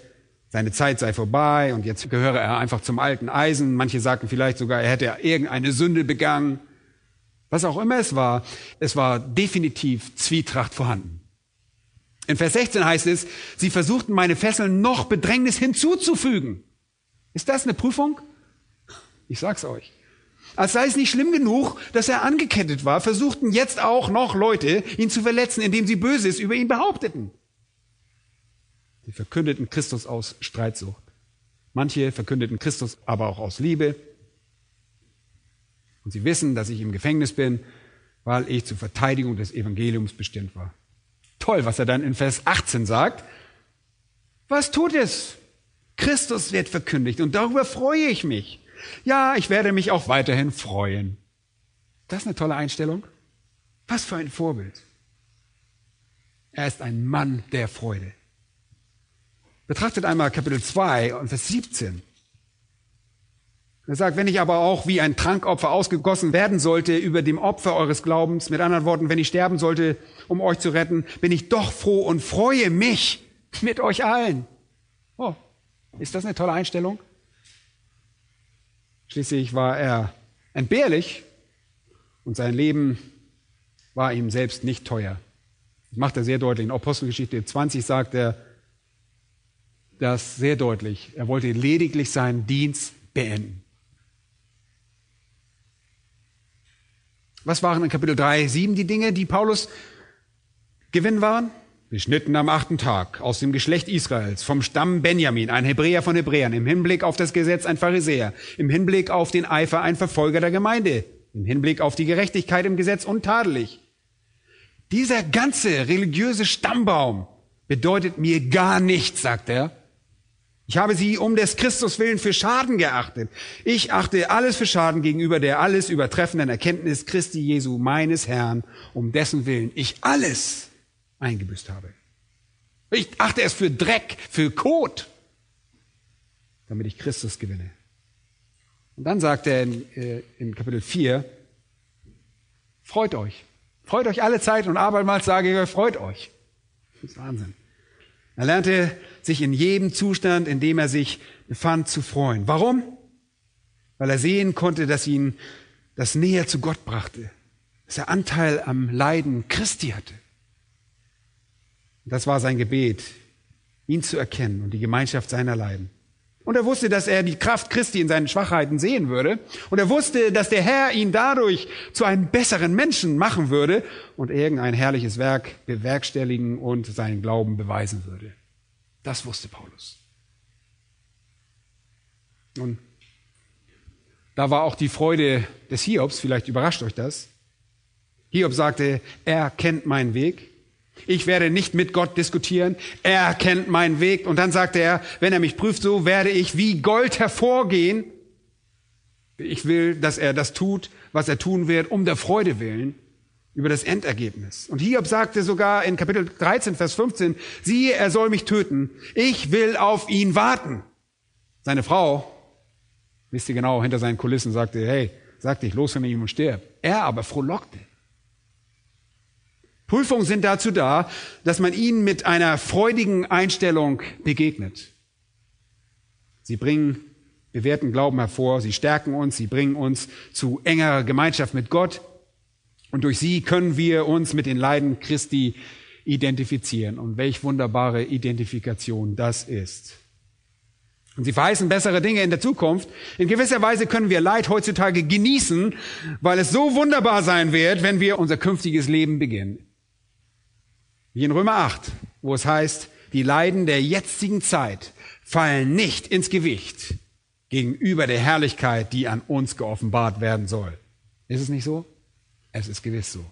seine Zeit sei vorbei und jetzt gehöre er einfach zum alten Eisen. Manche sagten vielleicht sogar, er hätte irgendeine Sünde begangen. Was auch immer es war definitiv Zwietracht vorhanden. In Vers 16 heißt es, sie versuchten meine Fesseln noch Bedrängnis hinzuzufügen. Ist das eine Prüfung? Ich sag's euch. Als sei es nicht schlimm genug, dass er angekettet war, versuchten jetzt auch noch Leute, ihn zu verletzen, indem sie Böses über ihn behaupteten. Sie verkündeten Christus aus Streitsucht. Manche verkündeten Christus aber auch aus Liebe. Und sie wissen, dass ich im Gefängnis bin, weil ich zur Verteidigung des Evangeliums bestimmt war. Toll, was er dann in Vers 18 sagt. Was tut es? Christus wird verkündigt und darüber freue ich mich. Ja, ich werde mich auch weiterhin freuen. Das ist eine tolle Einstellung. Was für ein Vorbild. Er ist ein Mann der Freude. Betrachtet einmal Kapitel 2 und Vers 17. Er sagt, wenn ich aber auch wie ein Trankopfer ausgegossen werden sollte über dem Opfer eures Glaubens, mit anderen Worten, wenn ich sterben sollte, um euch zu retten, bin ich doch froh und freue mich mit euch allen. Oh, ist das eine tolle Einstellung? Schließlich war er entbehrlich und sein Leben war ihm selbst nicht teuer. Das macht er sehr deutlich. In Apostelgeschichte 20 sagt er das sehr deutlich. Er wollte lediglich seinen Dienst beenden. Was waren in Kapitel 3,7 die Dinge, die Paulus Gewinn waren? Beschnitten am 8. Tag, aus dem Geschlecht Israels, vom Stamm Benjamin, ein Hebräer von Hebräern, im Hinblick auf das Gesetz ein Pharisäer, im Hinblick auf den Eifer ein Verfolger der Gemeinde, im Hinblick auf die Gerechtigkeit im Gesetz untadelig. Dieser ganze religiöse Stammbaum bedeutet mir gar nichts, sagt er. Ich habe sie um des Christus willen für Schaden geachtet. Ich achte alles für Schaden gegenüber der alles übertreffenden Erkenntnis Christi Jesu, meines Herrn, um dessen willen ich alles eingebüßt habe. Ich achte es für Dreck, für Kot, damit ich Christus gewinne. Und dann sagt er in Kapitel 4, freut euch alle Zeit und abermals sage ich, freut euch. Das ist Wahnsinn. Er lernte sich in jedem Zustand, in dem er sich befand, zu freuen. Warum? Weil er sehen konnte, dass ihn das näher zu Gott brachte, dass er Anteil am Leiden Christi hatte. Das war sein Gebet, ihn zu erkennen und die Gemeinschaft seiner Leiden. Und er wusste, dass er die Kraft Christi in seinen Schwachheiten sehen würde. Und er wusste, dass der Herr ihn dadurch zu einem besseren Menschen machen würde und irgendein herrliches Werk bewerkstelligen und seinen Glauben beweisen würde. Das wusste Paulus. Nun, da war auch die Freude des Hiobs, vielleicht überrascht euch das. Hiob sagte, er kennt meinen Weg. Ich werde nicht mit Gott diskutieren. Er kennt meinen Weg. Und dann sagte er, wenn er mich prüft, so werde ich wie Gold hervorgehen. Ich will, dass er das tut, was er tun wird, um der Freude willen über das Endergebnis. Und Hiob sagte sogar in Kapitel 13, Vers 15, siehe, er soll mich töten, ich will auf ihn warten. Seine Frau, wisst ihr genau, hinter seinen Kulissen sagte, hey, sag dich los von ihm und stirb. Er aber frohlockte. Prüfungen sind dazu da, dass man ihnen mit einer freudigen Einstellung begegnet. Sie bringen bewährten Glauben hervor, sie stärken uns, sie bringen uns zu engerer Gemeinschaft mit Gott und durch sie können wir uns mit den Leiden Christi identifizieren. Und welch wunderbare Identifikation das ist. Und sie verheißen bessere Dinge in der Zukunft. In gewisser Weise können wir Leid heutzutage genießen, weil es so wunderbar sein wird, wenn wir unser künftiges Leben beginnen. Wie in Römer 8, wo es heißt, die Leiden der jetzigen Zeit fallen nicht ins Gewicht gegenüber der Herrlichkeit, die an uns geoffenbart werden soll. Ist es nicht so? Es ist gewiss so.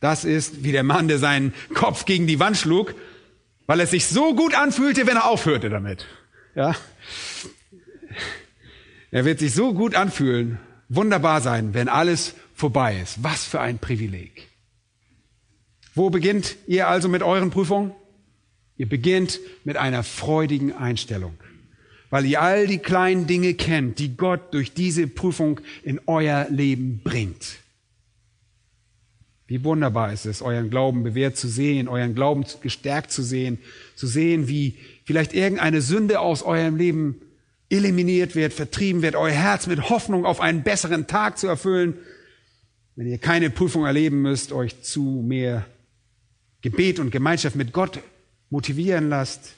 Das ist wie der Mann, der seinen Kopf gegen die Wand schlug, weil es sich so gut anfühlte, wenn er aufhörte damit. Ja, er wird sich so gut anfühlen, wunderbar sein, wenn alles vorbei ist. Was für ein Privileg. Wo beginnt ihr also mit euren Prüfungen? Ihr beginnt mit einer freudigen Einstellung, weil ihr all die kleinen Dinge kennt, die Gott durch diese Prüfung in euer Leben bringt. Wie wunderbar ist es, euren Glauben bewährt zu sehen, euren Glauben gestärkt zu sehen, wie vielleicht irgendeine Sünde aus eurem Leben eliminiert wird, vertrieben wird, euer Herz mit Hoffnung auf einen besseren Tag zu erfüllen. Wenn ihr keine Prüfung erleben müsst, euch zu mehr Gebet und Gemeinschaft mit Gott motivieren lasst,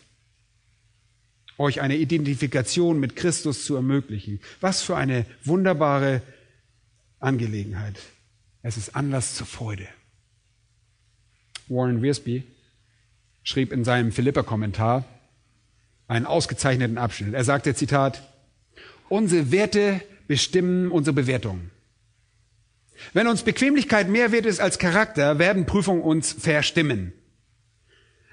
euch eine Identifikation mit Christus zu ermöglichen. Was für eine wunderbare Angelegenheit. Es ist Anlass zur Freude. Warren Wiersbe schrieb in seinem Philipper-Kommentar einen ausgezeichneten Abschnitt. Er sagte, Zitat, unsere Werte bestimmen unsere Bewertungen. Wenn uns Bequemlichkeit mehr wert ist als Charakter, werden Prüfungen uns verstimmen.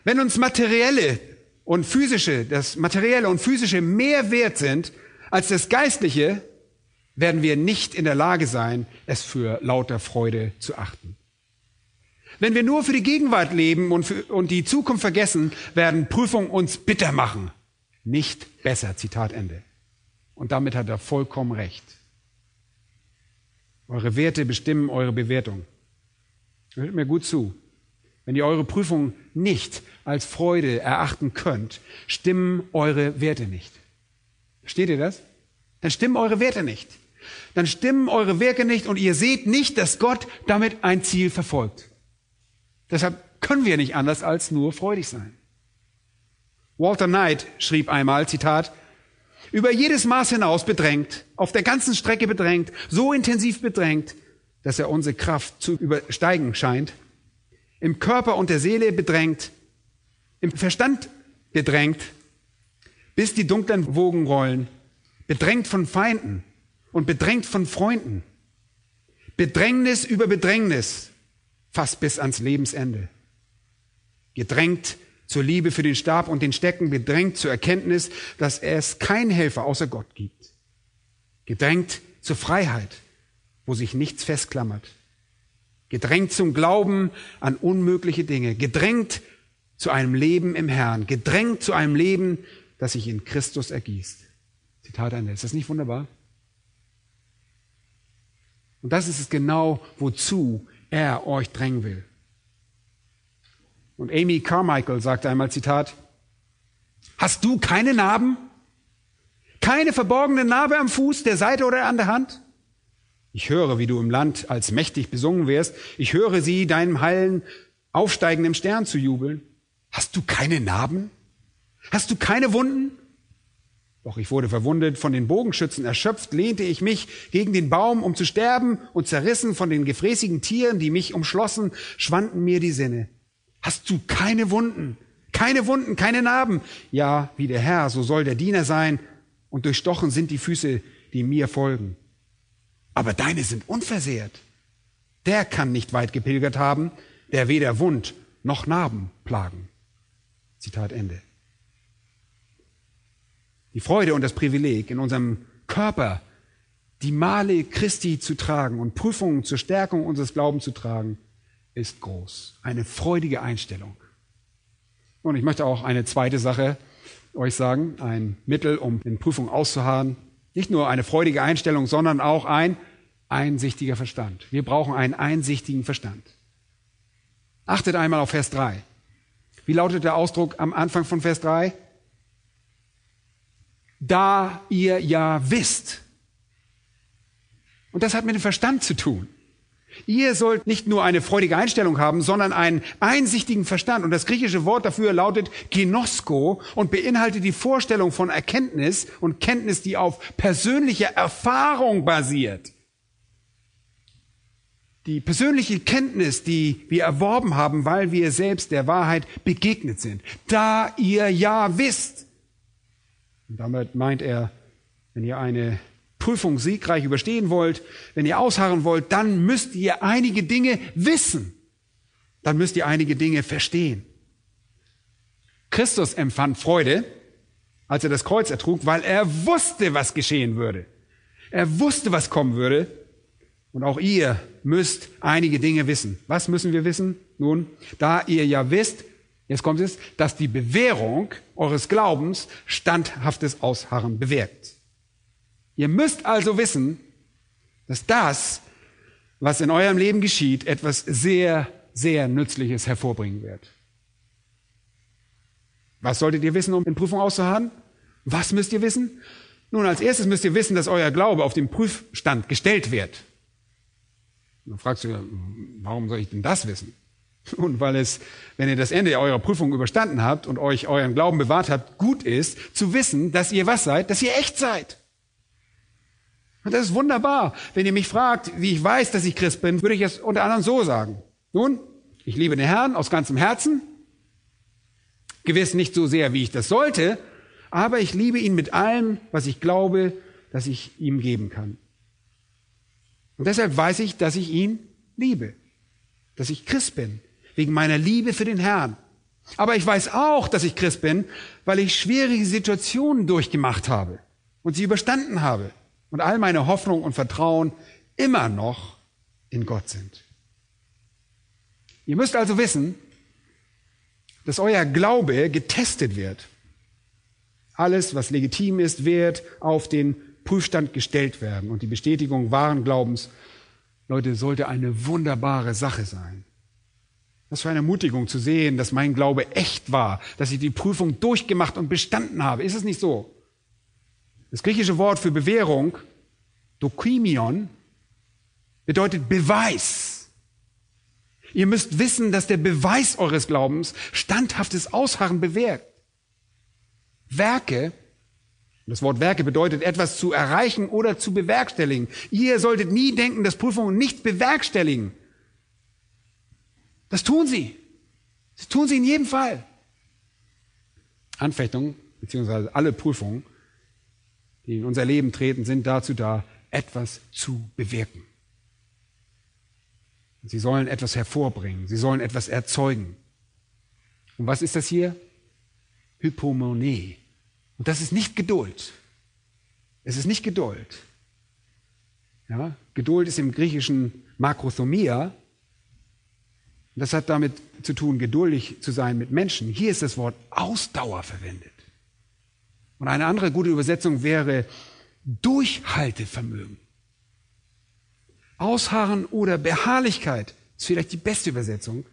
Wenn uns das Materielle und Physische mehr wert sind als das Geistliche, werden wir nicht in der Lage sein, es für lauter Freude zu achten. Wenn wir nur für die Gegenwart leben und die Zukunft vergessen, werden Prüfungen uns bitter machen. Nicht besser, Zitat Ende. Und damit hat er vollkommen recht. Eure Werte bestimmen eure Bewertung. Hört mir gut zu. Wenn ihr eure Prüfung nicht als Freude erachten könnt, stimmen eure Werte nicht. Versteht ihr das? Dann stimmen eure Werte nicht. Dann stimmen eure Werke nicht und ihr seht nicht, dass Gott damit ein Ziel verfolgt. Deshalb können wir nicht anders als nur freudig sein. Walter Knight schrieb einmal, Zitat, über jedes Maß hinaus bedrängt, auf der ganzen Strecke bedrängt, so intensiv bedrängt, dass er unsere Kraft zu übersteigen scheint, im Körper und der Seele bedrängt, im Verstand bedrängt, bis die dunklen Wogen rollen, bedrängt von Feinden und bedrängt von Freunden, Bedrängnis über Bedrängnis, fast bis ans Lebensende. Gedrängt zur Liebe für den Stab und den Stecken, gedrängt zur Erkenntnis, dass es keinen Helfer außer Gott gibt. Gedrängt zur Freiheit, wo sich nichts festklammert. Gedrängt zum Glauben an unmögliche Dinge. Gedrängt zu einem Leben im Herrn. Gedrängt zu einem Leben, das sich in Christus ergießt. Zitat Ende. Ist das nicht wunderbar? Und das ist es genau, wozu er euch drängen will. Und Amy Carmichael sagte einmal, Zitat, hast du keine Narben? Keine verborgene Narbe am Fuß, der Seite oder an der Hand? Ich höre, wie du im Land als mächtig besungen wirst. Ich höre sie deinem heilen, aufsteigenden Stern zu jubeln. Hast du keine Narben? Hast du keine Wunden? Doch ich wurde verwundet, von den Bogenschützen erschöpft, lehnte ich mich gegen den Baum, um zu sterben, und zerrissen von den gefräßigen Tieren, die mich umschlossen, schwanden mir die Sinne. Hast du keine Wunden? Keine Wunden, keine Narben? Ja, wie der Herr, so soll der Diener sein, und durchstochen sind die Füße, die mir folgen. Aber deine sind unversehrt. Der kann nicht weit gepilgert haben, der weder Wund noch Narben plagen. Zitat Ende. Die Freude und das Privileg, in unserem Körper die Male Christi zu tragen und Prüfungen zur Stärkung unseres Glaubens zu tragen, ist groß. Eine freudige Einstellung. Und ich möchte auch eine zweite Sache euch sagen, ein Mittel, um in Prüfungen auszuharren. Nicht nur eine freudige Einstellung, sondern auch ein einsichtiger Verstand. Wir brauchen einen einsichtigen Verstand. Achtet einmal auf Vers 3. Wie lautet der Ausdruck am Anfang von Vers 3? Da ihr ja wisst. Und das hat mit dem Verstand zu tun. Ihr sollt nicht nur eine freudige Einstellung haben, sondern einen einsichtigen Verstand. Und das griechische Wort dafür lautet ginosko und beinhaltet die Vorstellung von Erkenntnis und Kenntnis, die auf persönlicher Erfahrung basiert. Die persönliche Kenntnis, die wir erworben haben, weil wir selbst der Wahrheit begegnet sind. Da ihr ja wisst. Und damit meint er, wenn ihr eine Prüfung siegreich überstehen wollt, wenn ihr ausharren wollt, dann müsst ihr einige Dinge wissen. Dann müsst ihr einige Dinge verstehen. Christus empfand Freude, als er das Kreuz ertrug, weil er wusste, was geschehen würde. Er wusste, was kommen würde. Und auch ihr müsst einige Dinge wissen. Was müssen wir wissen? Nun, da ihr ja wisst, jetzt kommt es, dass die Bewährung eures Glaubens standhaftes Ausharren bewirkt. Ihr müsst also wissen, dass das, was in eurem Leben geschieht, etwas sehr, sehr Nützliches hervorbringen wird. Was solltet ihr wissen, um in Prüfung auszuharren? Was müsst ihr wissen? Nun, als erstes müsst ihr wissen, dass euer Glaube auf den Prüfstand gestellt wird. Dann fragst du, warum soll ich denn das wissen? Und weil es, wenn ihr das Ende eurer Prüfung überstanden habt und euch euren Glauben bewahrt habt, gut ist, zu wissen, dass ihr was seid, dass ihr echt seid. Und das ist wunderbar. Wenn ihr mich fragt, wie ich weiß, dass ich Christ bin, würde ich es unter anderem so sagen. Nun, ich liebe den Herrn aus ganzem Herzen. Gewiss nicht so sehr, wie ich das sollte, aber ich liebe ihn mit allem, was ich glaube, dass ich ihm geben kann. Und deshalb weiß ich, dass ich ihn liebe, dass ich Christ bin, wegen meiner Liebe für den Herrn. Aber ich weiß auch, dass ich Christ bin, weil ich schwierige Situationen durchgemacht habe und sie überstanden habe. Und all meine Hoffnung und Vertrauen immer noch in Gott sind. Ihr müsst also wissen, dass euer Glaube getestet wird. Alles, was legitim ist, wird auf den Prüfstand gestellt werden. Und die Bestätigung wahren Glaubens, Leute, sollte eine wunderbare Sache sein. Was für eine Ermutigung zu sehen, dass mein Glaube echt war, dass ich die Prüfung durchgemacht und bestanden habe. Ist es nicht so? Das griechische Wort für Bewährung, dokymion, bedeutet Beweis. Ihr müsst wissen, dass der Beweis eures Glaubens standhaftes Ausharren bewirkt. Werke, das Wort Werke bedeutet etwas zu erreichen oder zu bewerkstelligen. Ihr solltet nie denken, dass Prüfungen nichts bewerkstelligen. Das tun sie. Das tun sie in jedem Fall. Anfechtungen, beziehungsweise alle Prüfungen, die in unser Leben treten, sind dazu da, etwas zu bewirken. Sie sollen etwas hervorbringen, sie sollen etwas erzeugen. Und was ist das hier? Hypomone. Und das ist nicht Geduld. Es ist nicht Geduld. Ja? Geduld ist im Griechischen Makrothomia. Und das hat damit zu tun, geduldig zu sein mit Menschen. Hier ist das Wort Ausdauer verwendet. Und eine andere gute Übersetzung wäre Durchhaltevermögen. Ausharren oder Beharrlichkeit ist vielleicht die beste Übersetzung.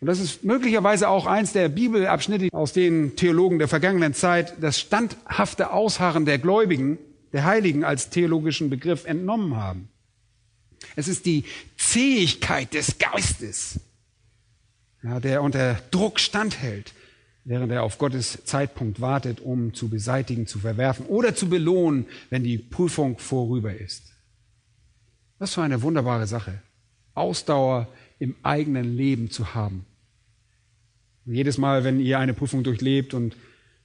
Und das ist möglicherweise auch eins der Bibelabschnitte, aus denen Theologen der vergangenen Zeit das standhafte Ausharren der Gläubigen, der Heiligen als theologischen Begriff entnommen haben. Es ist die Zähigkeit des Geistes, ja, der unter Druck standhält, während er auf Gottes Zeitpunkt wartet, um zu beseitigen, zu verwerfen oder zu belohnen, wenn die Prüfung vorüber ist. Was für eine wunderbare Sache, Ausdauer im eigenen Leben zu haben. Und jedes Mal, wenn ihr eine Prüfung durchlebt und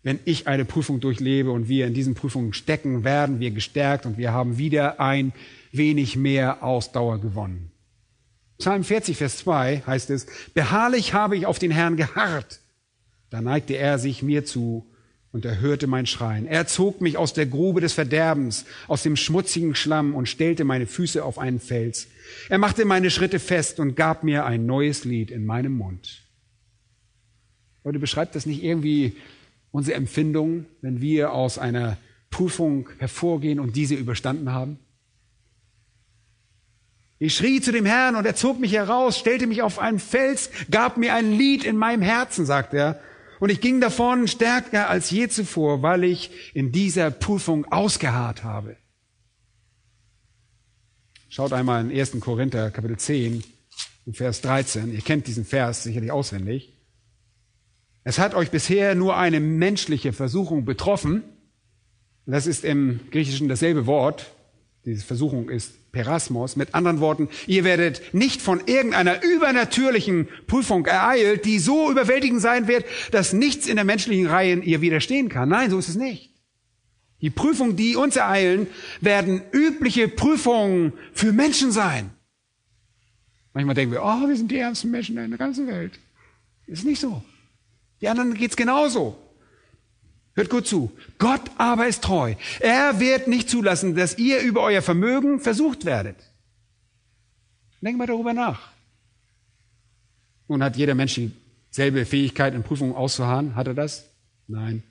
wenn ich eine Prüfung durchlebe und wir in diesen Prüfungen stecken, werden wir gestärkt und wir haben wieder ein wenig mehr Ausdauer gewonnen. Psalm 40, Vers 2 heißt es, beharrlich habe ich auf den Herrn geharrt. Da neigte er sich mir zu und er hörte mein Schreien. Er zog mich aus der Grube des Verderbens, aus dem schmutzigen Schlamm und stellte meine Füße auf einen Fels. Er machte meine Schritte fest und gab mir ein neues Lied in meinem Mund. Leute, beschreibt das nicht irgendwie unsere Empfindung, wenn wir aus einer Prüfung hervorgehen und diese überstanden haben? Ich schrie zu dem Herrn und er zog mich heraus, stellte mich auf einen Fels, gab mir ein Lied in meinem Herzen, sagt er. Und ich ging davon stärker als je zuvor, weil ich in dieser Prüfung ausgeharrt habe. Schaut einmal in 1. Korinther, Kapitel 10, Vers 13. Ihr kennt diesen Vers sicherlich auswendig. Es hat euch bisher nur eine menschliche Versuchung betroffen. Das ist im Griechischen dasselbe Wort. Diese Versuchung ist Perasmos. Mit anderen Worten, ihr werdet nicht von irgendeiner übernatürlichen Prüfung ereilt, die so überwältigend sein wird, dass nichts in der menschlichen Reihe ihr widerstehen kann. Nein, so ist es nicht. Die Prüfungen, die uns ereilen, werden übliche Prüfungen für Menschen sein. Manchmal denken wir, oh, wir sind die ärmsten Menschen in der ganzen Welt. Ist nicht so. Die anderen geht's genauso. Hört gut zu. Gott aber ist treu. Er wird nicht zulassen, dass ihr über euer Vermögen versucht werdet. Denkt mal darüber nach. Nun hat jeder Mensch dieselbe Fähigkeit, in Prüfungen auszuharren. Hat er das? Nein.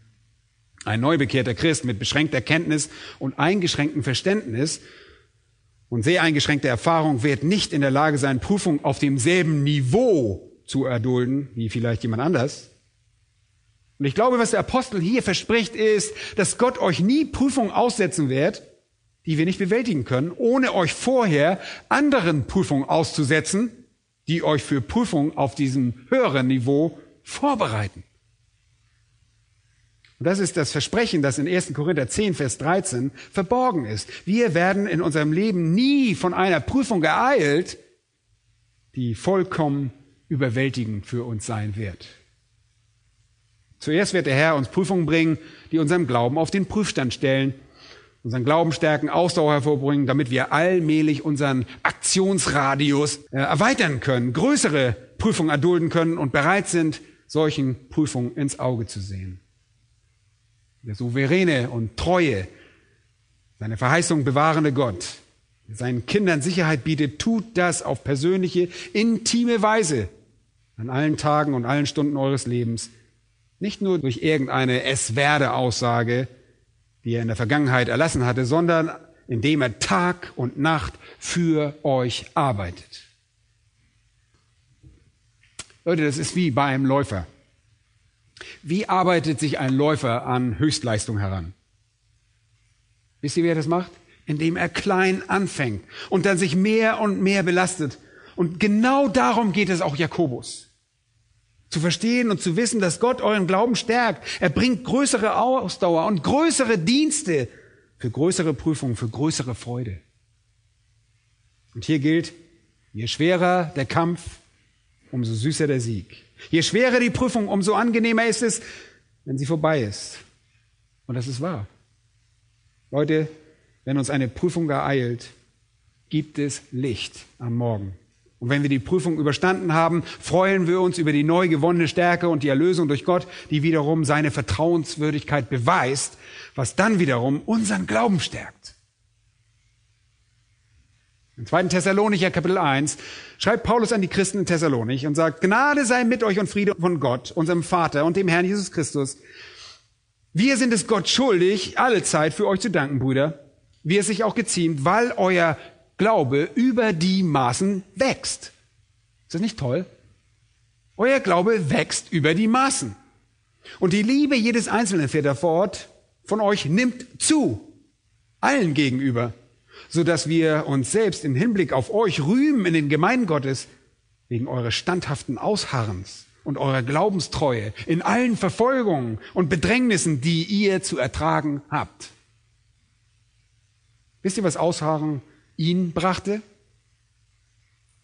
Ein neubekehrter Christ mit beschränkter Kenntnis und eingeschränktem Verständnis und sehr eingeschränkter Erfahrung wird nicht in der Lage sein, Prüfungen auf demselben Niveau zu erdulden wie vielleicht jemand anders. Und ich glaube, was der Apostel hier verspricht, ist, dass Gott euch nie Prüfungen aussetzen wird, die wir nicht bewältigen können, ohne euch vorher anderen Prüfungen auszusetzen, die euch für Prüfungen auf diesem höheren Niveau vorbereiten. Und das ist das Versprechen, das in 1. Korinther 10, Vers 13 verborgen ist. Wir werden in unserem Leben nie von einer Prüfung ereilt, die vollkommen überwältigend für uns sein wird. Zuerst wird der Herr uns Prüfungen bringen, die unseren Glauben auf den Prüfstand stellen, unseren Glauben stärken, Ausdauer hervorbringen, damit wir allmählich unseren Aktionsradius erweitern können, größere Prüfungen erdulden können und bereit sind, solchen Prüfungen ins Auge zu sehen. Der souveräne und treue, seine Verheißung bewahrende Gott, der seinen Kindern Sicherheit bietet, tut das auf persönliche, intime Weise an allen Tagen und allen Stunden eures Lebens. Nicht nur durch irgendeine Es-werde-Aussage, die er in der Vergangenheit erlassen hatte, sondern indem er Tag und Nacht für euch arbeitet. Leute, das ist wie bei einem Läufer. Wie arbeitet sich ein Läufer an Höchstleistung heran? Wisst ihr, wie er das macht? Indem er klein anfängt und dann sich mehr und mehr belastet. Und genau darum geht es auch Jakobus. Zu verstehen und zu wissen, dass Gott euren Glauben stärkt. Er bringt größere Ausdauer und größere Dienste für größere Prüfungen, für größere Freude. Und hier gilt, je schwerer der Kampf, umso süßer der Sieg. Je schwerer die Prüfung, umso angenehmer ist es, wenn sie vorbei ist. Und das ist wahr. Leute, wenn uns eine Prüfung ereilt, gibt es Licht am Morgen. Und wenn wir die Prüfung überstanden haben, freuen wir uns über die neu gewonnene Stärke und die Erlösung durch Gott, die wiederum seine Vertrauenswürdigkeit beweist, was dann wiederum unseren Glauben stärkt. Im 2. Thessalonicher Kapitel 1 schreibt Paulus an die Christen in Thessalonich und sagt, Gnade sei mit euch und Friede von Gott, unserem Vater und dem Herrn Jesus Christus. Wir sind es Gott schuldig, allezeit für euch zu danken, Brüder, wie es sich auch geziemt, weil euer Glaube über die Maßen wächst. Ist das nicht toll? Euer Glaube wächst über die Maßen. Und die Liebe jedes Einzelnen, fährt er fort, von euch nimmt zu, allen gegenüber, sodass wir uns selbst im Hinblick auf euch rühmen in den Gemeinden Gottes, wegen eures standhaften Ausharrens und eurer Glaubenstreue in allen Verfolgungen und Bedrängnissen, die ihr zu ertragen habt. Wisst ihr, was Ausharren ihn brachte?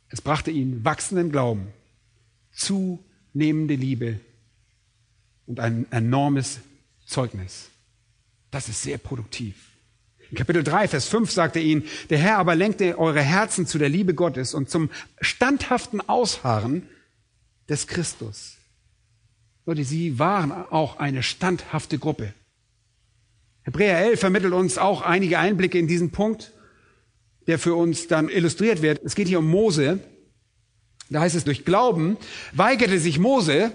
Es brachte ihn wachsenden Glauben, zunehmende Liebe und ein enormes Zeugnis. Das ist sehr produktiv. In Kapitel 3, Vers 5 sagte ihn, der Herr aber lenkte eure Herzen zu der Liebe Gottes und zum standhaften Ausharren des Christus. Leute, sie waren auch eine standhafte Gruppe. Hebräer 11 vermittelt uns auch einige Einblicke in diesen Punkt, der für uns dann illustriert wird. Es geht hier um Mose. Da heißt es, durch Glauben weigerte sich Mose,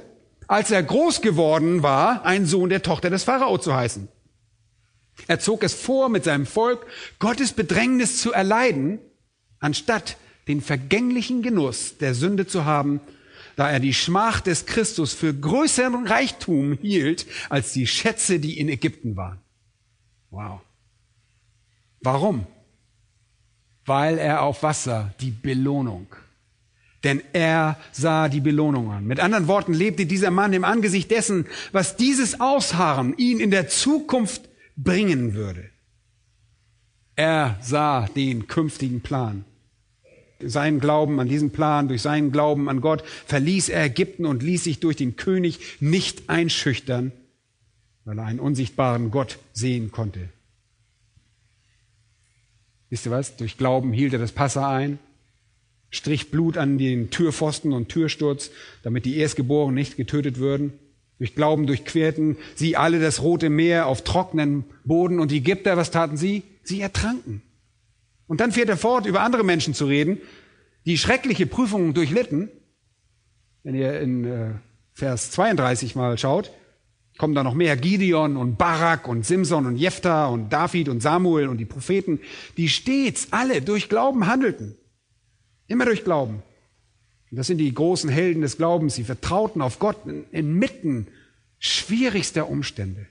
als er groß geworden war, ein Sohn der Tochter des Pharao zu heißen. Er zog es vor, mit seinem Volk Gottes Bedrängnis zu erleiden, anstatt den vergänglichen Genuss der Sünde zu haben, da er die Schmach des Christus für größeren Reichtum hielt, als die Schätze, die in Ägypten waren. Wow. Warum? Weil er auf Wasser die Belohnung, denn er sah die Belohnung an. Mit anderen Worten lebte dieser Mann im Angesicht dessen, was dieses Ausharren ihn in der Zukunft bringen würde. Er sah den künftigen Plan. Seinen Glauben an diesen Plan, durch seinen Glauben an Gott verließ er Ägypten und ließ sich durch den König nicht einschüchtern, weil er einen unsichtbaren Gott sehen konnte. Wisst ihr was? Durch Glauben hielt er das Passa ein, strich Blut an den Türpfosten und Türsturz, damit die Erstgeborenen nicht getötet würden. Durch Glauben durchquerten sie alle das Rote Meer auf trockenem Boden. Und die Ägypter, was taten sie? Sie ertranken. Und dann fährt er fort, über andere Menschen zu reden, die schreckliche Prüfungen durchlitten. Wenn ihr in Vers 32 mal schaut, kommen da noch mehr. Gideon und Barak und Simson und Jephtha und David und Samuel und die Propheten, die stets alle durch Glauben handelten. Immer durch Glauben. Und das sind die großen Helden des Glaubens. Sie vertrauten auf Gott inmitten schwierigster Umstände.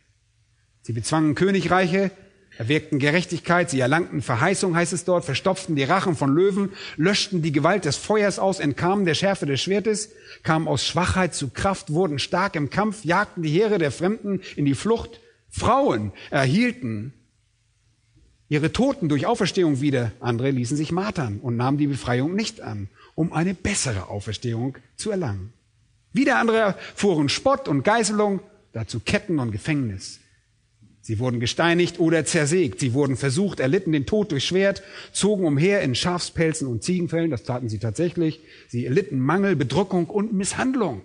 Sie bezwangen Königreiche, erwirkten Gerechtigkeit, sie erlangten Verheißung, heißt es dort, verstopften die Rachen von Löwen, löschten die Gewalt des Feuers aus, entkamen der Schärfe des Schwertes, kamen aus Schwachheit zu Kraft, wurden stark im Kampf, jagten die Heere der Fremden in die Flucht. Frauen erhielten ihre Toten durch Auferstehung wieder. Andere ließen sich martern und nahmen die Befreiung nicht an, um eine bessere Auferstehung zu erlangen. Wieder andere fuhren Spott und Geißelung, dazu Ketten und Gefängnis. Sie wurden gesteinigt oder zersägt. Sie wurden versucht, erlitten den Tod durch Schwert, zogen umher in Schafspelzen und Ziegenfällen. Das taten sie tatsächlich. Sie erlitten Mangel, Bedrückung und Misshandlung.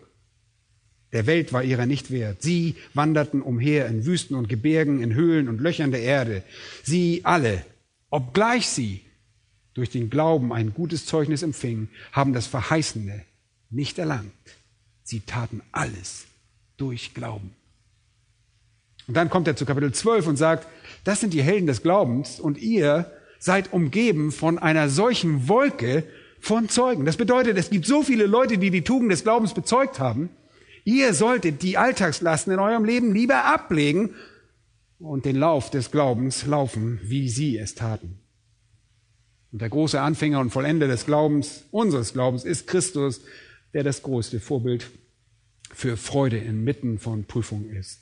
Der Welt war ihrer nicht wert. Sie wanderten umher in Wüsten und Gebirgen, in Höhlen und Löchern der Erde. Sie alle, obgleich sie durch den Glauben ein gutes Zeugnis empfingen, haben das Verheißene nicht erlangt. Sie taten alles durch Glauben. Und dann kommt er zu Kapitel 12 und sagt, das sind die Helden des Glaubens und ihr seid umgeben von einer solchen Wolke von Zeugen. Das bedeutet, es gibt so viele Leute, die die Tugend des Glaubens bezeugt haben. Ihr solltet die Alltagslasten in eurem Leben lieber ablegen und den Lauf des Glaubens laufen, wie sie es taten. Und der große Anfänger und Vollender des Glaubens, unseres Glaubens, ist Christus, der das größte Vorbild für Freude inmitten von Prüfung ist.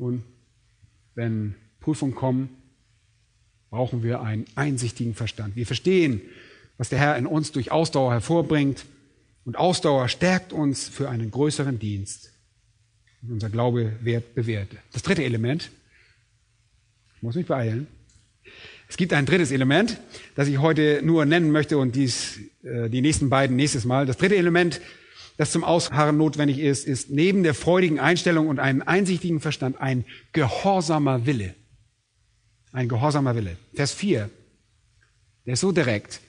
Nun, wenn Prüfungen kommen, brauchen wir einen einsichtigen Verstand. Wir verstehen, was der Herr in uns durch Ausdauer hervorbringt. Und Ausdauer stärkt uns für einen größeren Dienst. Und unser Glaube wird bewährt. Das dritte Element, ich muss mich beeilen, es gibt ein drittes Element, das ich heute nur nennen möchte und die nächsten beiden nächstes Mal. Das dritte Element, das zum Ausharren notwendig ist, ist neben der freudigen Einstellung und einem einsichtigen Verstand ein gehorsamer Wille. Ein gehorsamer Wille. Vers 4, der ist so direkt.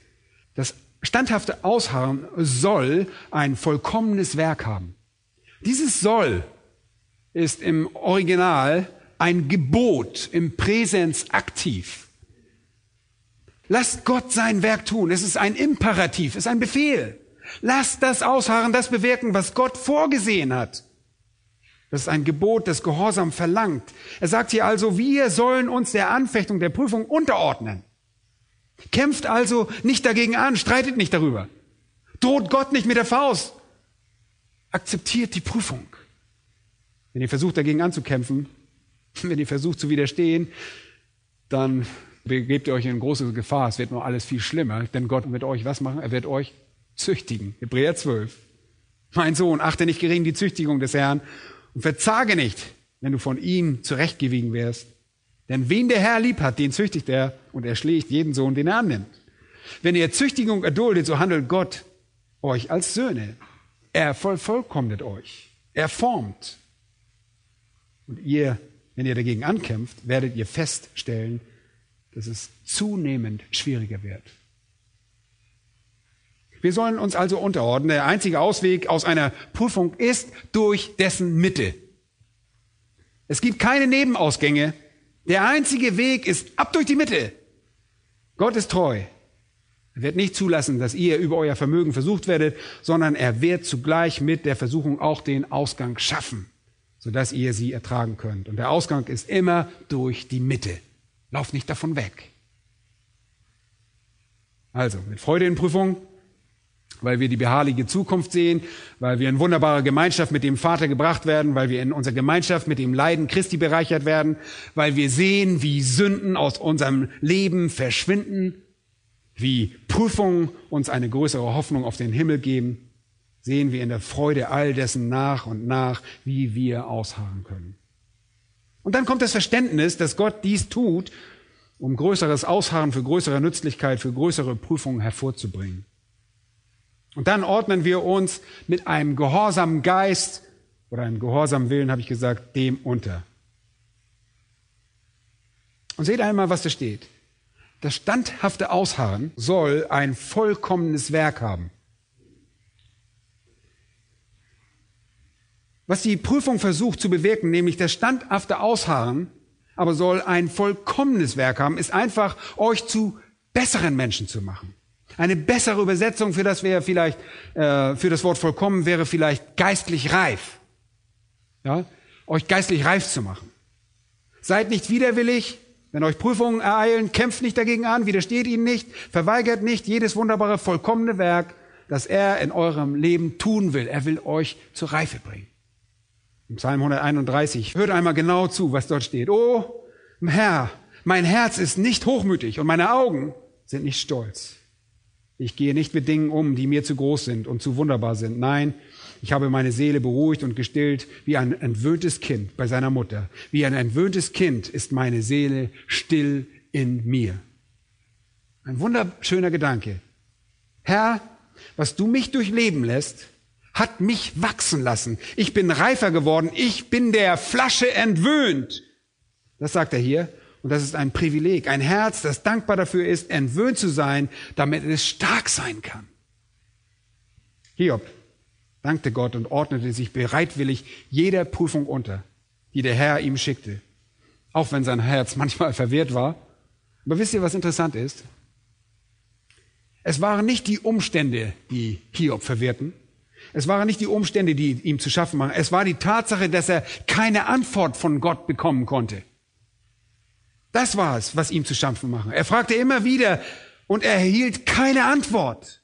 Das standhafte Ausharren soll ein vollkommenes Werk haben. Dieses soll ist im Original ein Gebot im Präsens aktiv. Lasst Gott sein Werk tun. Es ist ein Imperativ, es ist ein Befehl. Lasst das Ausharren, das bewirken, was Gott vorgesehen hat. Das ist ein Gebot, das Gehorsam verlangt. Er sagt hier also, wir sollen uns der Anfechtung der Prüfung unterordnen. Kämpft also nicht dagegen an, streitet nicht darüber. Droht Gott nicht mit der Faust. Akzeptiert die Prüfung. Wenn ihr versucht, dagegen anzukämpfen, wenn ihr versucht zu widerstehen, dann begebt ihr euch in große Gefahr. Es wird nur alles viel schlimmer, denn Gott wird euch was machen? Er wird euch züchtigen. Hebräer 12. Mein Sohn, achte nicht gering die Züchtigung des Herrn und verzage nicht, wenn du von ihm zurechtgewiesen wirst. Denn wen der Herr lieb hat, den züchtigt er und er schlägt jeden Sohn, den er annimmt. Wenn ihr Züchtigung erduldet, so handelt Gott euch als Söhne. Er vollkommnet euch. Er formt. Und ihr, wenn ihr dagegen ankämpft, werdet ihr feststellen, dass es zunehmend schwieriger wird. Wir sollen uns also unterordnen. Der einzige Ausweg aus einer Prüfung ist durch dessen Mitte. Es gibt keine Nebenausgänge. Der einzige Weg ist ab durch die Mitte. Gott ist treu. Er wird nicht zulassen, dass ihr über euer Vermögen versucht werdet, sondern er wird zugleich mit der Versuchung auch den Ausgang schaffen, sodass ihr sie ertragen könnt. Und der Ausgang ist immer durch die Mitte. Lauft nicht davon weg. Also, mit Freude in Prüfung, weil wir die beharrliche Zukunft sehen, weil wir in wunderbare Gemeinschaft mit dem Vater gebracht werden, weil wir in unserer Gemeinschaft mit dem Leiden Christi bereichert werden, weil wir sehen, wie Sünden aus unserem Leben verschwinden, wie Prüfungen uns eine größere Hoffnung auf den Himmel geben, sehen wir in der Freude all dessen nach und nach, wie wir ausharren können. Und dann kommt das Verständnis, dass Gott dies tut, um größeres Ausharren für größere Nützlichkeit, für größere Prüfungen hervorzubringen. Und dann ordnen wir uns mit einem gehorsamen Geist oder einem gehorsamen Willen, habe ich gesagt, dem unter. Und seht einmal, was da steht. Das standhafte Ausharren soll ein vollkommenes Werk haben. Was die Prüfung versucht zu bewirken, nämlich das standhafte Ausharren, aber soll ein vollkommenes Werk haben, ist einfach, euch zu besseren Menschen zu machen. Eine bessere Übersetzung für das wäre vielleicht, für das Wort vollkommen wäre vielleicht geistlich reif. Ja? Euch geistlich reif zu machen. Seid nicht widerwillig, wenn euch Prüfungen ereilen, kämpft nicht dagegen an, widersteht ihnen nicht, verweigert nicht jedes wunderbare, vollkommene Werk, das er in eurem Leben tun will. Er will euch zur Reife bringen. Im Psalm 131, hört einmal genau zu, was dort steht. Oh, Herr, mein Herz ist nicht hochmütig und meine Augen sind nicht stolz. Ich gehe nicht mit Dingen um, die mir zu groß sind und zu wunderbar sind. Nein, ich habe meine Seele beruhigt und gestillt wie ein entwöhntes Kind bei seiner Mutter. Wie ein entwöhntes Kind ist meine Seele still in mir. Ein wunderschöner Gedanke. Herr, was du mich durchleben lässt, hat mich wachsen lassen. Ich bin reifer geworden. Ich bin der Flasche entwöhnt. Das sagt er hier. Und das ist ein Privileg, ein Herz, das dankbar dafür ist, entwöhnt zu sein, damit es stark sein kann. Hiob dankte Gott und ordnete sich bereitwillig jeder Prüfung unter, die der Herr ihm schickte, auch wenn sein Herz manchmal verwirrt war. Aber wisst ihr, was interessant ist? Es waren nicht die Umstände, die Hiob verwirrten. Es waren nicht die Umstände, die ihm zu schaffen waren. Es war die Tatsache, dass er keine Antwort von Gott bekommen konnte. Das war es, was ihm zu schaffen machte. Er fragte immer wieder und er erhielt keine Antwort.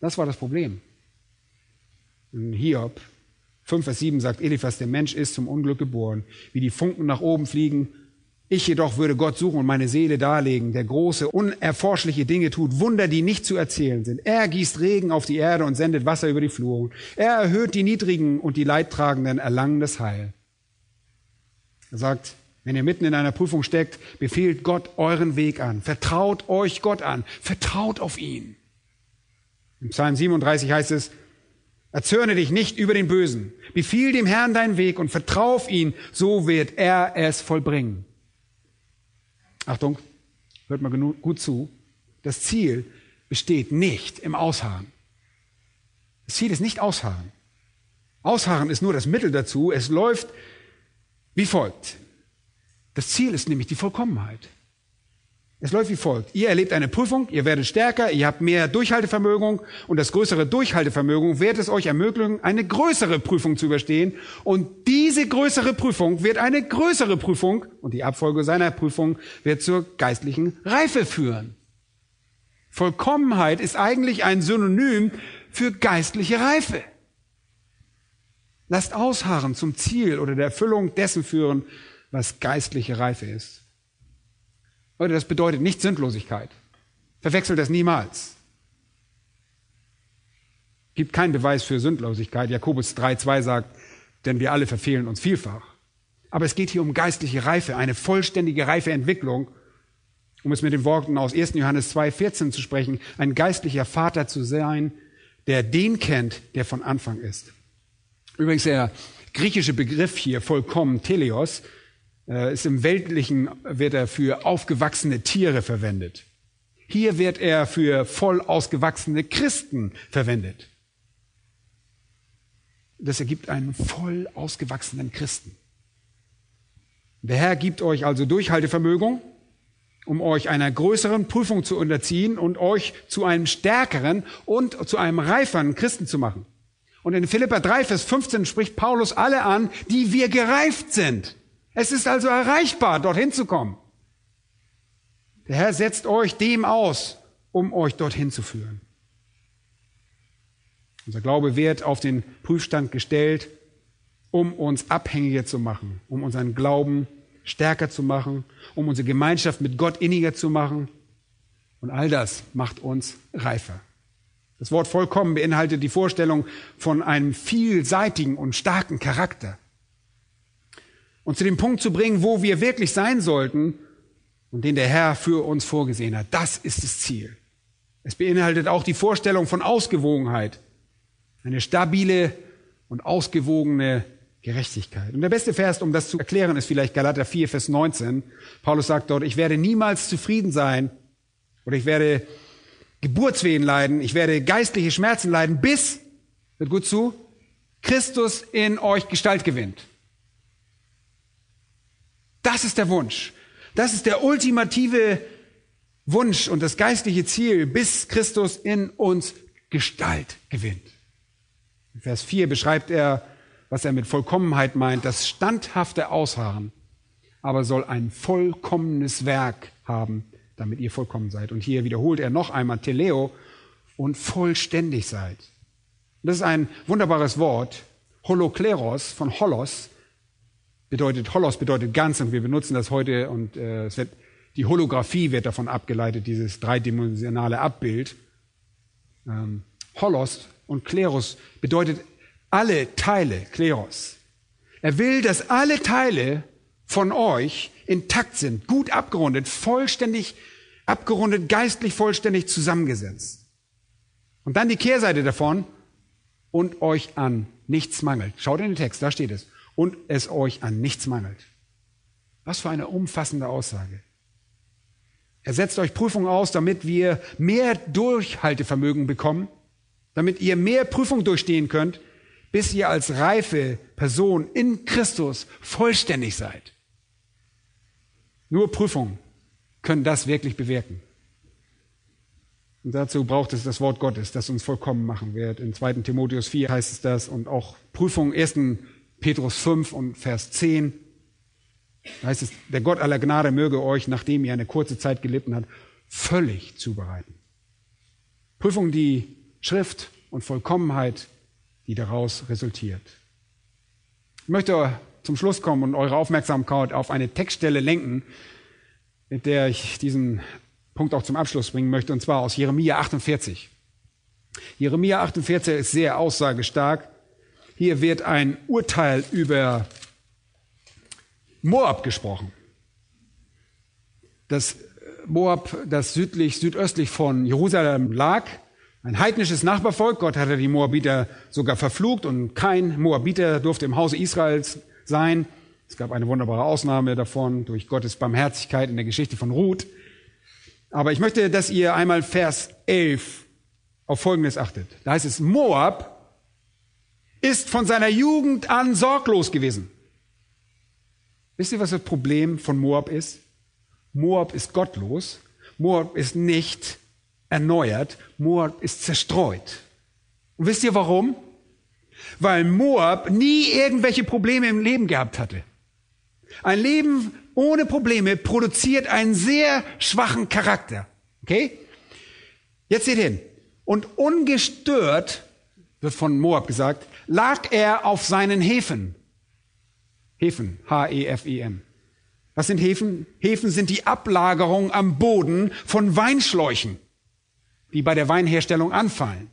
Das war das Problem. In Hiob 5, Vers 7 sagt Eliphas, der Mensch ist zum Unglück geboren, wie die Funken nach oben fliegen. Ich jedoch würde Gott suchen und meine Seele darlegen, der große, unerforschliche Dinge tut, Wunder, die nicht zu erzählen sind. Er gießt Regen auf die Erde und sendet Wasser über die Fluren. Er erhöht die Niedrigen und die Leidtragenden erlangen das Heil. Er sagt, wenn ihr mitten in einer Prüfung steckt, befiehlt Gott euren Weg an. Vertraut euch Gott an. Vertraut auf ihn. Im Psalm 37 heißt es, erzürne dich nicht über den Bösen. Befiehl dem Herrn deinen Weg und vertrau auf ihn, so wird er es vollbringen. Achtung, hört mal gut zu. Das Ziel besteht nicht im Ausharren. Das Ziel ist nicht Ausharren. Ausharren ist nur das Mittel dazu. Es läuft wie folgt. Das Ziel ist nämlich die Vollkommenheit. Es läuft wie folgt. Ihr erlebt eine Prüfung, ihr werdet stärker, ihr habt mehr Durchhaltevermögen und das größere Durchhaltevermögen wird es euch ermöglichen, eine größere Prüfung zu überstehen und diese größere Prüfung wird eine größere Prüfung und die Abfolge seiner Prüfung wird zur geistlichen Reife führen. Vollkommenheit ist eigentlich ein Synonym für geistliche Reife. Lasst Ausharren zum Ziel oder der Erfüllung dessen führen, was geistliche Reife ist. Leute, das bedeutet nicht Sündlosigkeit. Verwechselt das niemals. Gibt keinen Beweis für Sündlosigkeit. Jakobus 3,2 sagt, denn wir alle verfehlen uns vielfach. Aber es geht hier um geistliche Reife, eine vollständige Reifeentwicklung, um es mit den Worten aus 1. Johannes 2,14 zu sprechen, ein geistlicher Vater zu sein, der den kennt, der von Anfang ist. Übrigens, der griechische Begriff hier, vollkommen, Teleos, ist im Weltlichen, wird er für aufgewachsene Tiere verwendet. Hier wird er für voll ausgewachsene Christen verwendet. Das ergibt einen voll ausgewachsenen Christen. Der Herr gibt euch also Durchhaltevermögen, um euch einer größeren Prüfung zu unterziehen und euch zu einem stärkeren und zu einem reiferen Christen zu machen. Und in Philipper 3, Vers 15 spricht Paulus alle an, die wir gereift sind. Es ist also erreichbar, dorthin zu kommen. Der Herr setzt euch dem aus, um euch dorthin zu führen. Unser Glaube wird auf den Prüfstand gestellt, um uns abhängiger zu machen, um unseren Glauben stärker zu machen, um unsere Gemeinschaft mit Gott inniger zu machen. Und all das macht uns reifer. Das Wort vollkommen beinhaltet die Vorstellung von einem vielseitigen und starken Charakter. Und zu dem Punkt zu bringen, wo wir wirklich sein sollten und den der Herr für uns vorgesehen hat. Das ist das Ziel. Es beinhaltet auch die Vorstellung von Ausgewogenheit. Eine stabile und ausgewogene Gerechtigkeit. Und der beste Vers, um das zu erklären, ist vielleicht Galater 4, Vers 19. Paulus sagt dort, ich werde niemals zufrieden sein oder ich werde Geburtswehen leiden, ich werde geistliche Schmerzen leiden, bis, hört gut zu, Christus in euch Gestalt gewinnt. Das ist der Wunsch. Das ist der ultimative Wunsch und das geistliche Ziel, bis Christus in uns Gestalt gewinnt. In Vers 4 beschreibt er, was er mit Vollkommenheit meint, das standhafte Ausharren, aber soll ein vollkommenes Werk haben, damit ihr vollkommen seid. Und hier wiederholt er noch einmal Teleo und vollständig seid. Das ist ein wunderbares Wort. Holokleros von Holos bedeutet, Holos bedeutet ganz, und wir benutzen das heute und die Holographie wird davon abgeleitet, dieses dreidimensionale Abbild. Holos und Kleros bedeutet alle Teile, Kleros. Er will, dass alle Teile von euch intakt sind, gut abgerundet, vollständig abgerundet, geistlich vollständig zusammengesetzt. Und dann die Kehrseite davon, und euch an nichts mangelt. Schaut in den Text, da steht es. Und es euch an nichts mangelt. Was für eine umfassende Aussage. Er setzt euch Prüfungen aus, damit wir mehr Durchhaltevermögen bekommen, damit ihr mehr Prüfung durchstehen könnt, bis ihr als reife Person in Christus vollständig seid. Nur Prüfungen können das wirklich bewirken. Und dazu braucht es das Wort Gottes, das uns vollkommen machen wird. In 2. Timotheus 4 heißt es das und auch Prüfungen, 1. Petrus 5 und Vers 10. Da heißt es, der Gott aller Gnade möge euch, nachdem ihr eine kurze Zeit gelitten habt, völlig zubereiten. Prüfungen, die Schrift und Vollkommenheit, die daraus resultiert. Ich möchte zum Schluss kommen und eure Aufmerksamkeit auf eine Textstelle lenken, mit der ich diesen Punkt auch zum Abschluss bringen möchte, und zwar aus Jeremia 48. Jeremia 48 ist sehr aussagestark. Hier wird ein Urteil über Moab gesprochen. Das Moab, das südöstlich von Jerusalem lag, ein heidnisches Nachbarvolk, Gott hatte die Moabiter sogar verflucht und kein Moabiter durfte im Hause Israels sein. Es gab eine wunderbare Ausnahme davon durch Gottes Barmherzigkeit in der Geschichte von Ruth. Aber ich möchte, dass ihr einmal Vers 11 auf Folgendes achtet. Da heißt es, Moab ist von seiner Jugend an sorglos gewesen. Wisst ihr, was das Problem von Moab ist? Moab ist gottlos, Moab ist nicht erneuert, Moab ist zerstreut. Und wisst ihr warum? Weil Moab nie irgendwelche Probleme im Leben gehabt hatte. Ein Leben ohne Probleme produziert einen sehr schwachen Charakter. Okay? Jetzt seht hin. Und ungestört, wird von Moab gesagt, lag er auf seinen Hefen. Hefen, H-E-F-E-N. Was sind Hefen? Hefen sind die Ablagerung am Boden von Weinschläuchen, die bei der Weinherstellung anfallen.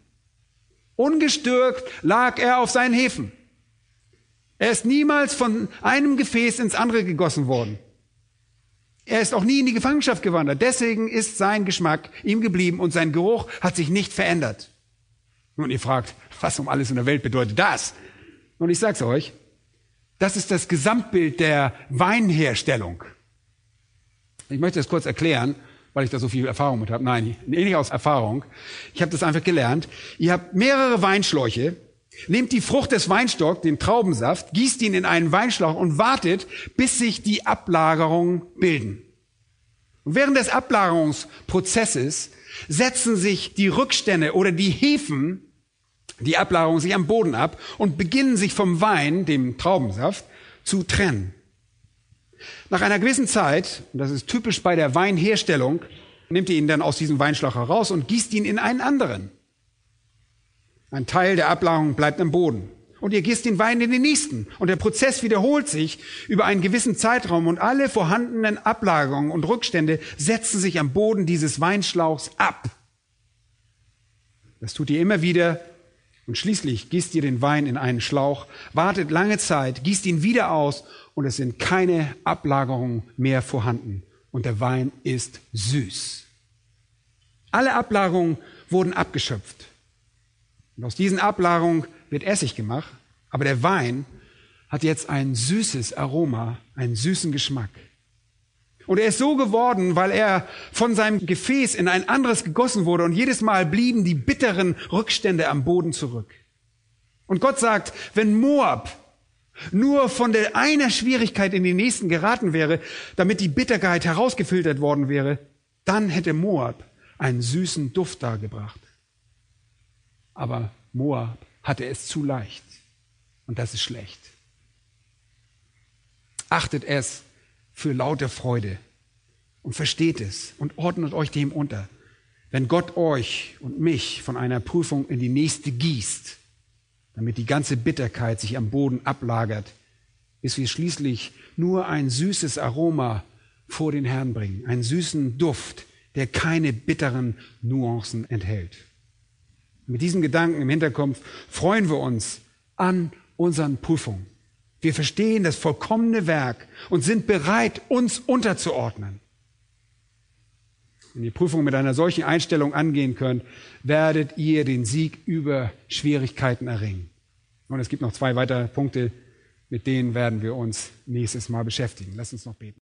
Ungestört lag er auf seinen Hefen. Er ist niemals von einem Gefäß ins andere gegossen worden. Er ist auch nie in die Gefangenschaft gewandert. Deswegen ist sein Geschmack ihm geblieben und sein Geruch hat sich nicht verändert. Und ihr fragt, was um alles in der Welt bedeutet das? Und ich sag's euch, das ist das Gesamtbild der Weinherstellung. Ich möchte das kurz erklären, weil ich da so viel Erfahrung mit habe. Nein, nicht aus Erfahrung. Ich habe das einfach gelernt. Ihr habt mehrere Weinschläuche, nehmt die Frucht des Weinstocks, den Traubensaft, gießt ihn in einen Weinschlauch und wartet, bis sich die Ablagerungen bilden. Und während des Ablagerungsprozesses setzen sich die Rückstände oder die Hefen, die Ablagerung sich am Boden ab und beginnen sich vom Wein, dem Traubensaft, zu trennen. Nach einer gewissen Zeit, und das ist typisch bei der Weinherstellung, nehmt ihr ihn dann aus diesem Weinschlauch heraus und gießt ihn in einen anderen. Ein Teil der Ablagerung bleibt am Boden. Und ihr gießt den Wein in den nächsten. Und der Prozess wiederholt sich über einen gewissen Zeitraum und alle vorhandenen Ablagerungen und Rückstände setzen sich am Boden dieses Weinschlauchs ab. Das tut ihr immer wieder. Und schließlich gießt ihr den Wein in einen Schlauch, wartet lange Zeit, gießt ihn wieder aus und es sind keine Ablagerungen mehr vorhanden. Und der Wein ist süß. Alle Ablagerungen wurden abgeschöpft. Und aus diesen Ablagerungen wird Essig gemacht, aber der Wein hat jetzt ein süßes Aroma, einen süßen Geschmack. Und er ist so geworden, weil er von seinem Gefäß in ein anderes gegossen wurde und jedes Mal blieben die bitteren Rückstände am Boden zurück. Und Gott sagt, wenn Moab nur von der einer Schwierigkeit in die nächsten geraten wäre, damit die Bitterkeit herausgefiltert worden wäre, dann hätte Moab einen süßen Duft dargebracht. Aber Moab hatte es zu leicht und das ist schlecht. Achtet es für laute Freude und versteht es und ordnet euch dem unter. Wenn Gott euch und mich von einer Prüfung in die nächste gießt, damit die ganze Bitterkeit sich am Boden ablagert, bis wir schließlich nur ein süßes Aroma vor den Herrn bringen, einen süßen Duft, der keine bitteren Nuancen enthält. Mit diesem Gedanken im Hinterkopf freuen wir uns an unseren Prüfungen. Wir verstehen das vollkommene Werk und sind bereit, uns unterzuordnen. Wenn ihr Prüfung mit einer solchen Einstellung angehen könnt, werdet ihr den Sieg über Schwierigkeiten erringen. Und es gibt noch zwei weitere Punkte, mit denen werden wir uns nächstes Mal beschäftigen. Lasst uns noch beten.